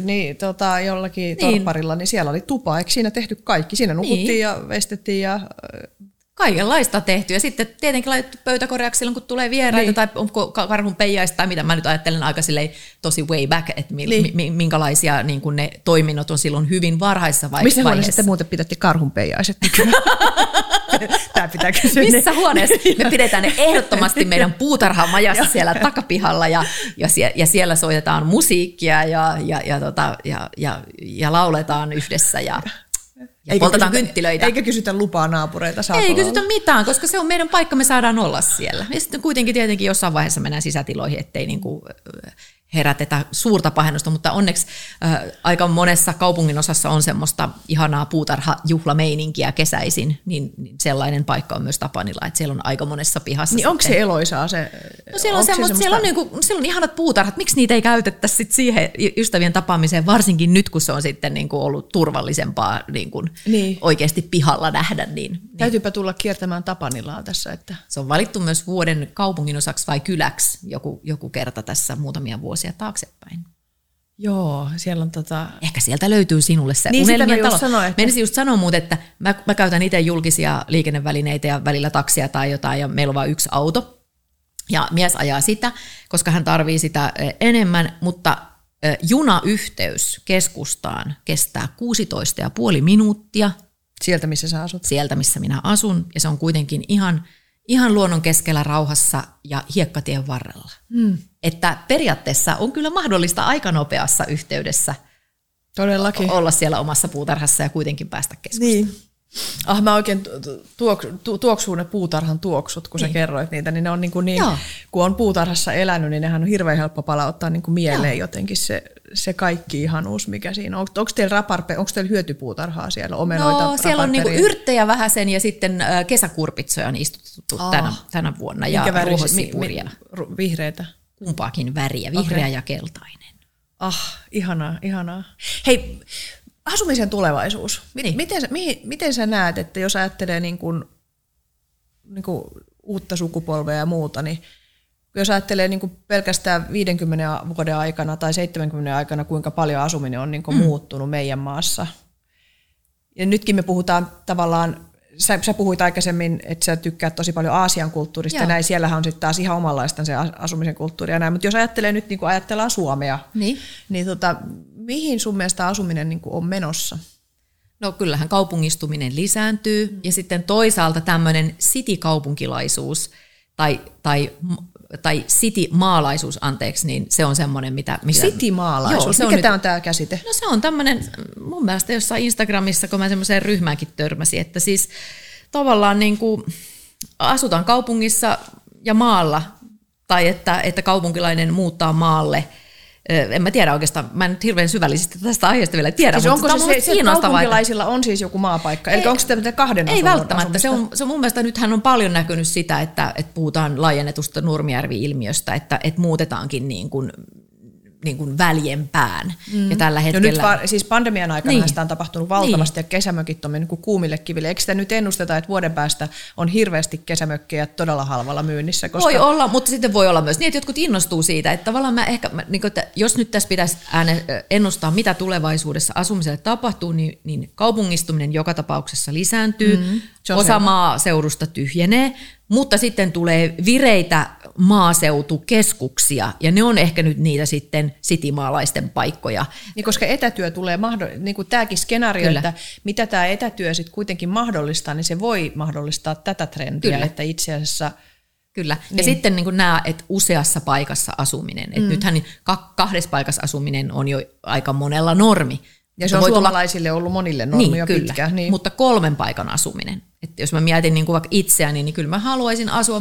niin, jollakin torparilla, niin siellä oli tupa, eikö siinä tehty kaikki? Siinä nukuttiin ja veistettiin ja kaikenlaista tehty. Ja sitten tietenkin laitettu pöytäkoreaksi silloin, kun tulee vieraita tai onko karhun peijaista tai mitä mä nyt ajattelen aika silleen tosi way back, että minkälaisia niin kun ne toiminnot on silloin hyvin varhaisessa vaiheessa. Missä huoneessa te muuten pidätte karhun peijaiset? Tämä pitää kysyä. Missä huoneessa? Me pidetään ne ehdottomasti meidän puutarhamajassa siellä takapihalla ja siellä soitetaan musiikkia ja lauletaan yhdessä ja poltetaan kynttilöitä. Eikä kysytä lupaa naapureita. Ei kysytä mitään, koska se on meidän paikka, me saadaan olla siellä. Ja sitten kuitenkin tietenkin jossain vaiheessa mennään sisätiloihin, ettei niinku herätetä suurta pahennusta, mutta onneksi aika monessa kaupungin osassa on semmoista ihanaa puutarhajuhlameininkiä kesäisin, niin sellainen paikka on myös Tapanilla, että siellä on aika monessa pihassa. Niin onko se eloisaa se? No siellä on, siellä on, niinku, siellä on ihanat puutarhat, miksi niitä ei käytettäisi sit siihen ystävien tapaamiseen, varsinkin nyt kun se on sitten niinku ollut turvallisempaa niinku oikeasti pihalla nähdä. Niin. Täytyypä tulla kiertämään Tapanilaa tässä. Että se on valittu myös vuoden kaupungin osaksi vai kyläksi joku kerta tässä muutamia vuosia taaksepäin. Joo, siellä on ehkä sieltä löytyy sinulle se unelmien talo. Menisin just sanoa muuten, että mä käytän itse julkisia liikennevälineitä ja välillä taksia tai jotain, ja meillä on vain yksi auto. Ja mies ajaa sitä, koska hän tarvitsee sitä enemmän, mutta junayhteys keskustaan kestää 16,5 minuuttia. Sieltä, missä sä asut? Sieltä, missä minä asun. Ja se on kuitenkin ihan luonnon keskellä, rauhassa ja hiekkatien varrella. Että periaatteessa on kyllä mahdollista aika nopeassa yhteydessä todellakin olla siellä omassa puutarhassa ja kuitenkin päästä keskustaan. Niin. Mä oikein tuoksuun ne puutarhan tuoksut, kun sä kerroit niitä, niin ne on niin kuin niin, kun on puutarhassa elänyt, niin nehän on hirveän helppo palauttaa niin kuin mieleen jotenkin se kaikki ihanuus, mikä siinä on. Onko teillä hyötypuutarhaa siellä, omenoita? No, siellä on niin kuin yrttejä vähäsen ja sitten kesäkurpitsoja on istutettu tänä vuonna ja ruohosipuria. Vihreitä? Kumpaakin väriä, vihreä ja keltainen. Ihanaa. Hei, asumisen tulevaisuus. Miten sä näet, että jos ajattelee niin kuin uutta sukupolvea ja muuta, niin jos ajattelee niin kuin pelkästään 50 vuoden aikana tai 70 aikana, kuinka paljon asuminen on niin kuin muuttunut meidän maassa. Ja nytkin me puhutaan tavallaan, sä puhuit aikaisemmin, että sä tykkäät tosi paljon Aasian kulttuurista ja näin, siellähän on sitten taas ihan omanlaista se asumisen kulttuuri ja näin, mutta jos ajattelee nyt niin kuin ajatellaan Suomea, niin mihin sun mielestä asuminen niin kuin on menossa? No kyllähän kaupungistuminen lisääntyy ja sitten toisaalta tämmöinen city-kaupunkilaisuus tai city-maalaisuus, anteeksi, niin se on semmoinen, mitä city-maalaisuus? Joo, mikä on tämä käsite? No se on tämmöinen, mun mielestä jossain Instagramissa, kun mä semmoiseen ryhmäänkin törmäsin, että siis tavallaan niin kuin asutaan kaupungissa ja maalla, tai että kaupunkilainen muuttaa maalle. En mä tiedä oikeastaan, mä en nyt hirveän syvällisesti tästä aiheesta vielä tiedä, siis mutta se on kaupunkilaisilla on siis joku maapaikka, eli onko se kahden asunnon? Ei välttämättä, se mun mielestä nythän on paljon näkynyt sitä, että puhutaan laajennetusta Nurmijärvi-ilmiöstä, että muutetaankin niin kuin väljempään. Ja tällä hetkellä. Siis pandemian aikana sitä on tapahtunut valtavasti ja kesämökit on mennyt kuin kuumille kiville. Eikö sitä nyt ennusteta, että vuoden päästä on hirveästi kesämökkejä todella halvalla myynnissä? Koska voi olla, mutta sitten voi olla myös niin, että jotkut innostuu siitä. Että tavallaan mä ehkä, että jos nyt tässä pitäisi ennustaa, mitä tulevaisuudessa asumiselle tapahtuu, niin kaupungistuminen joka tapauksessa lisääntyy. Osa maaseudusta tyhjenee, mutta sitten tulee vireitä maaseutukeskuksia, ja ne on ehkä nyt niitä sitten sitimaalaisten paikkoja. Niin, koska etätyö tulee, niin kuin tämäkin skenaario, että mitä tämä etätyö sitten kuitenkin mahdollistaa, niin se voi mahdollistaa tätä trendiä, että itse asiassa. Kyllä, ja sitten niin kuin nämä, että useassa paikassa asuminen, että nythän kahdessa paikassa asuminen on jo aika monella normi. Ja se on suomalaisille ollut monille normia pitkään. Niin. Mutta kolmen paikan asuminen. Että jos mä mietin niin kuin vaikka itseäni, niin kyllä mä haluaisin asua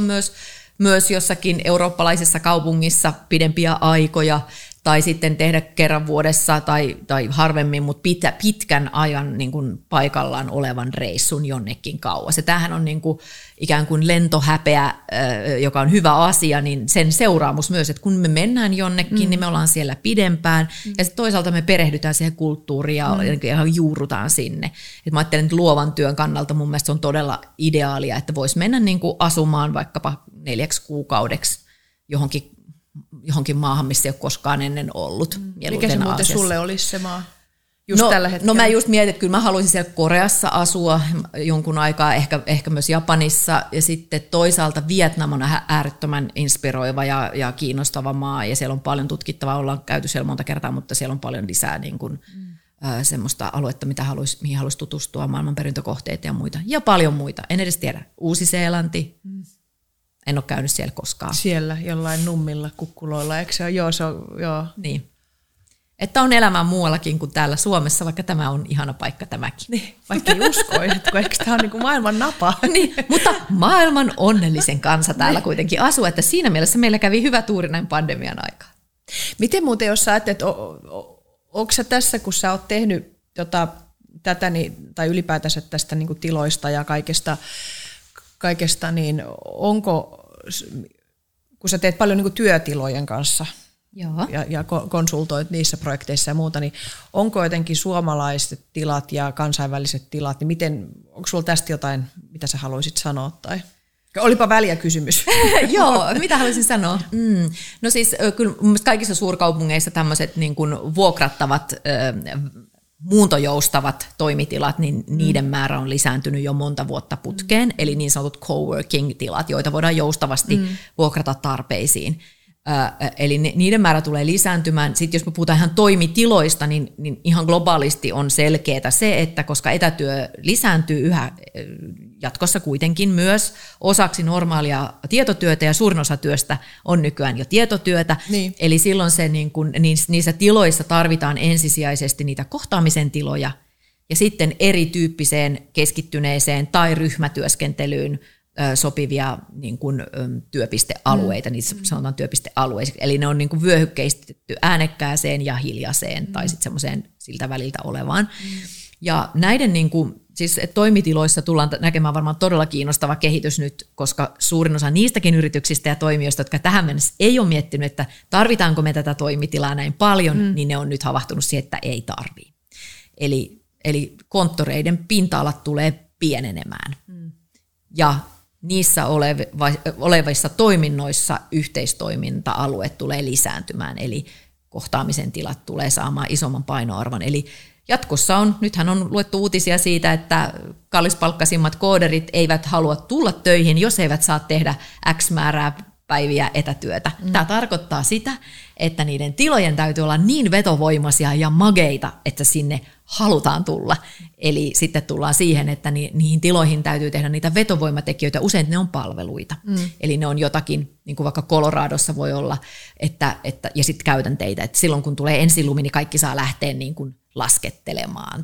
myös jossakin eurooppalaisessa kaupungissa pidempiä aikoja tai sitten tehdä kerran vuodessa tai harvemmin, mutta pitkän ajan niin kuin paikallaan olevan reissun jonnekin kauas. Ja tämähän on niin kuin ikään kuin lentohäpeä, joka on hyvä asia, niin sen seuraamus myös, että kun me mennään jonnekin, niin me ollaan siellä pidempään, ja sitten toisaalta me perehdytään siihen kulttuuriin ja juurrutaan sinne. Et mä ajattelen, että luovan työn kannalta mun mielestä se on todella ideaalia, että voisi mennä niin kuin asumaan vaikkapa 4 kuukaudeksi johonkin maahan, missä ei ole koskaan ennen ollut. Mikä se muuten sulle olisi se maa just tällä hetkellä? No mä just mietin, että kyllä mä haluaisin siellä Koreassa asua jonkun aikaa, ehkä myös Japanissa, ja sitten toisaalta Vietnam on äärettömän inspiroiva ja kiinnostava maa, ja siellä on paljon tutkittavaa, ollaan käyty siellä monta kertaa, mutta siellä on paljon lisää niin kuin, semmoista aluetta, mihin haluaisi tutustua, maailmanperintökohteita ja muita, ja paljon muita, en edes tiedä, Uusi-Seelanti, en ole käynyt siellä koskaan. Siellä jollain nummilla kukkuloilla, eikö se ole? Joo, se on, joo. Niin. Että on elämää muuallakin kuin täällä Suomessa, vaikka tämä on ihana paikka tämäkin. Niin, vaikka ei uskoisi, että eikö tämä on niin kuin maailman napa. Niin, mutta maailman onnellisen kansa täällä kuitenkin asuu, että siinä mielessä meillä kävi hyvä tuuri näin pandemian aikaa. Miten muuten, jos sä ajattelet, onko sä tässä, kun sä oot tehnyt tätä, tai ylipäätänsä tästä niin kuin tiloista ja kaikesta, niin onko, kun sä teet paljon niin kuin työtilojen kanssa ja konsultoit niissä projekteissa ja muuta, niin onko jotenkin suomalaiset tilat ja kansainväliset tilat, niin miten, onko sulla tästä jotain, mitä sä haluaisit sanoa? Tai? Olipa väliä kysymys. Joo, mitä haluaisin sanoa? No siis kyllä kaikissa suurkaupungeissa tämmöiset niin kuin vuokrattavat muuntojoustavat toimitilat, niin niiden määrä on lisääntynyt jo monta vuotta putkeen, eli niin sanotut coworking-tilat, joita voidaan joustavasti vuokrata tarpeisiin. Eli niiden määrä tulee lisääntymään. Sitten jos me puhutaan ihan toimitiloista, niin ihan globaalisti on selkeää se, että koska etätyö lisääntyy yhä jatkossa kuitenkin myös osaksi normaalia tietotyötä, ja suurin osa työstä on nykyään jo tietotyötä, niin. Eli silloin se niin kun, niissä tiloissa tarvitaan ensisijaisesti niitä kohtaamisen tiloja ja sitten erityyppiseen keskittyneeseen tai ryhmätyöskentelyyn sopivia niin kuin, työpistealueita, niitä sanotaan työpistealueiksi. Eli ne on niin kuin vyöhykkeistetty äänekkääseen ja hiljaiseen tai sitten semmoiseen siltä väliltä olevaan. Ja näiden niin kuin, siis toimitiloissa tullaan näkemään varmaan todella kiinnostava kehitys nyt, koska suurin osa niistäkin yrityksistä ja toimijoista, jotka tähän mennessä ei ole miettinyt, että tarvitaanko me tätä toimitilaa näin paljon, niin ne on nyt havahtunut siihen, että ei tarvii. Eli konttoreiden pinta-alat tulee pienenemään. Ja niissä olevissa toiminnoissa yhteistoiminta-alue tulee lisääntymään, eli kohtaamisen tilat tulee saamaan isomman painoarvon. Eli jatkossa nythän on luettu uutisia siitä, että kallispalkkaisimmat kooderit eivät halua tulla töihin, jos eivät saa tehdä X määrää päiviä etätyötä. Tämä tarkoittaa sitä, että niiden tilojen täytyy olla niin vetovoimaisia ja mageita, että sinne halutaan tulla. Eli sitten tullaan siihen, että niihin tiloihin täytyy tehdä niitä vetovoimatekijöitä. Usein ne on palveluita. Eli ne on jotakin, niin kuin vaikka Koloradossa voi olla, ja sitten käytänteitä. Että silloin kun tulee ensilumi, niin kaikki saa lähteä niin kuin laskettelemaan.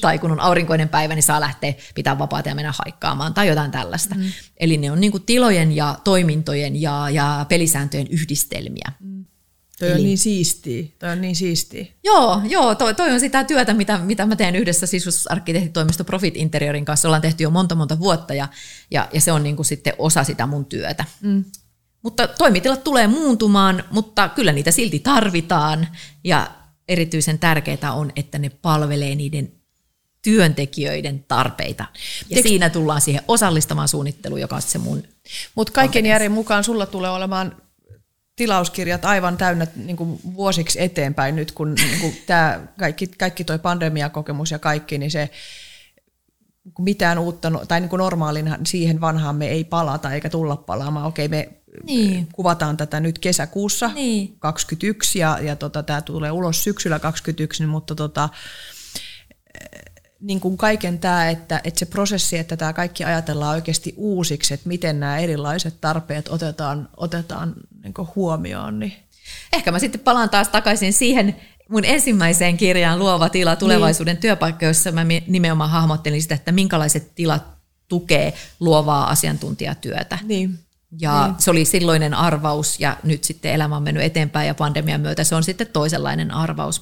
Tai kun on aurinkoinen päivä, niin saa lähteä pitää vapaata ja mennä haikkaamaan tai jotain tällaista. Eli ne on niin kuin tilojen ja toimintojen ja pelisääntöjen yhdistelmiä. Toi on niin siistiä. Joo, toi on sitä työtä, mitä mä teen yhdessä sisusarkkitehtitoimisto Profit Interiorin kanssa. Ollaan tehty jo monta vuotta ja se on niin kuin sitten osa sitä mun työtä. Mutta toimitilat tulee muuntumaan, mutta kyllä niitä silti tarvitaan. Ja erityisen tärkeää on, että ne palvelee niiden työntekijöiden tarpeita. Ja siinä tullaan siihen osallistamaan suunnitteluun, joka on se mun. Mutta kaiken järjen mukaan sulla tulee olemaan tilauskirjat aivan täynnä niin kuin vuosiksi eteenpäin nyt, kun niin tämä kaikki toi pandemiakokemus ja kaikki, niin se mitään uutta, tai niin kuin normaalina siihen vanhaan me ei palata eikä tulla palaamaan. Okei, me kuvataan tätä nyt kesäkuussa 2021 ja tämä tulee ulos syksyllä 2021, mutta niin kuin kaiken tämä, että se prosessi, että tämä kaikki ajatellaan oikeasti uusiksi, että miten nämä erilaiset tarpeet otetaan niin kuin huomioon. Niin. Ehkä mä sitten palaan taas takaisin siihen mun ensimmäiseen kirjaan Luova tila, tulevaisuuden työpaikka, jossa mä nimenomaan hahmottelin sitä, että minkälaiset tilat tukee luovaa asiantuntijatyötä. Niin. Ja se oli silloinen arvaus, ja nyt sitten elämä on mennyt eteenpäin, ja pandemian myötä se on sitten toisenlainen arvaus.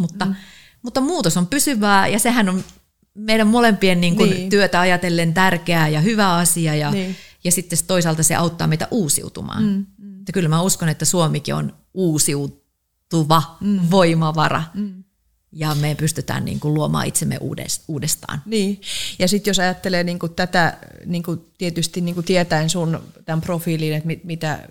Mutta muutos on pysyvää, ja sehän on meidän molempien niin kuin työtä ajatellen tärkeää ja hyvä asia, ja sitten toisaalta se auttaa meitä uusiutumaan. Että kyllä mä uskon, että Suomikin on uusiutuva voimavara. Ja me pystytään niin kuin luomaan itsemme uudestaan. Niin. Ja sitten jos ajattelee niin kuin tätä, niin kuin tietysti niin kuin tietäen sun tämän profiilin, että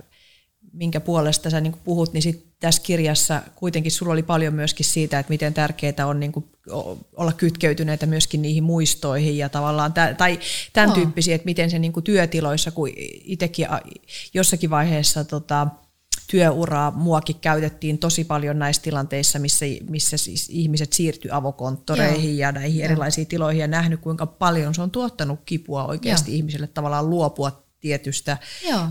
minkä puolesta sä niin kuin puhut, niin sitten tässä kirjassa kuitenkin sulla oli paljon myöskin siitä, että miten tärkeää on niin kuin olla kytkeytyneitä myöskin niihin muistoihin ja tavallaan tai tämän tyyppisiä, että miten se niin kuin työtiloissa, kun itsekin jossakin vaiheessa työuraa muakin käytettiin tosi paljon näissä tilanteissa, missä siis ihmiset siirtyi avokonttoreihin ja näihin erilaisiin tiloihin ja nähnyt, kuinka paljon se on tuottanut kipua oikeasti ihmiselle tavallaan luopua tietystä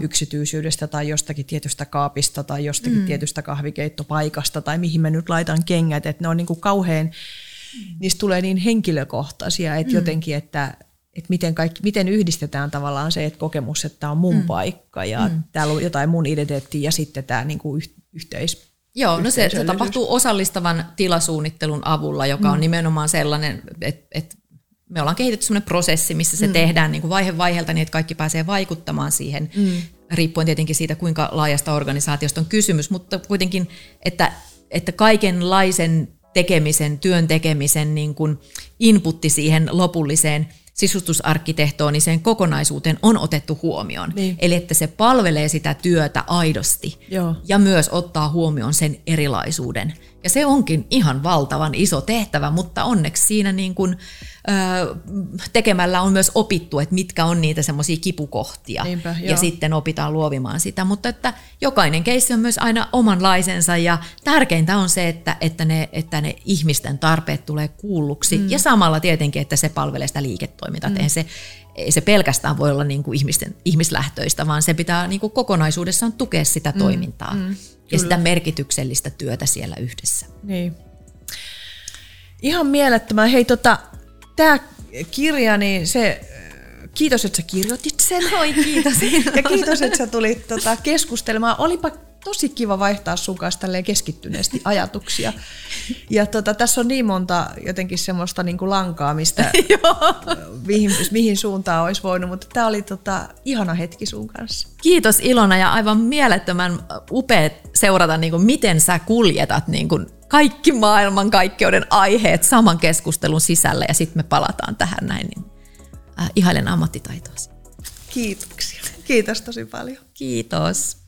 yksityisyydestä tai jostakin tietystä kaapista tai jostakin tietystä kahvikeittopaikasta tai mihin mä nyt laitan kengät. Että ne on niin kuin kauhean, niistä tulee niin henkilökohtaisia, että jotenkin, että miten yhdistetään tavallaan se, että kokemus, että tämä on mun paikka ja täällä on jotain mun identiteettiä ja sitten tämä niin kuin yhteis. Joo, no se tapahtuu osallistavan tilasuunnittelun avulla, joka on nimenomaan sellainen, että me ollaan kehitetty sellainen prosessi, missä se tehdään niin kuin vaihe vaiheelta niin, että kaikki pääsee vaikuttamaan siihen, riippuen tietenkin siitä, kuinka laajasta organisaatiosta on kysymys, mutta kuitenkin, että kaikenlaisen tekemisen, työn tekemisen niin kuin inputti siihen lopulliseen sisustusarkkitehtooniseen kokonaisuuteen on otettu huomioon. Niin. Eli että se palvelee sitä työtä aidosti ja myös ottaa huomioon sen erilaisuuden. Ja se onkin ihan valtavan iso tehtävä, mutta onneksi siinä niin kuin, tekemällä on myös opittu, että mitkä on niitä semmoisia kipukohtia. Niinpä, ja sitten opitaan luovimaan sitä. Mutta että jokainen keissi on myös aina omanlaisensa ja tärkeintä on se, että ne ihmisten tarpeet tulee kuulluksi ja samalla tietenkin, että se palvelee sitä liiketoimintaa. Ei se pelkästään voi olla niin kuin ihmislähtöistä, vaan se pitää niin kuin kokonaisuudessaan tukea sitä toimintaa ja sitä merkityksellistä työtä siellä yhdessä. Niin. Ihan mielettömän. Hei, tämä kirja, niin se, kiitos, että sä kirjoitit sen. Oi, kiitos. Ja kiitos, että sä tulit keskustelemaan. Olipa tosi kiva vaihtaa sun kanssa keskittyneesti ajatuksia. Ja tässä on niin monta jotenkin semmoista niin kuin lankaa, mistä mihin suuntaan olisi voinut, mutta tämä oli ihana hetki sun kanssa. Kiitos Ilona ja aivan mielettömän upea seurata, niin kuin miten sä kuljetat niin kuin kaikki maailmankaikkeuden aiheet saman keskustelun sisällä ja sitten me palataan tähän näin. Niin ihailen ammattitaitoasi. Kiitoksia. Kiitos tosi paljon. Kiitos.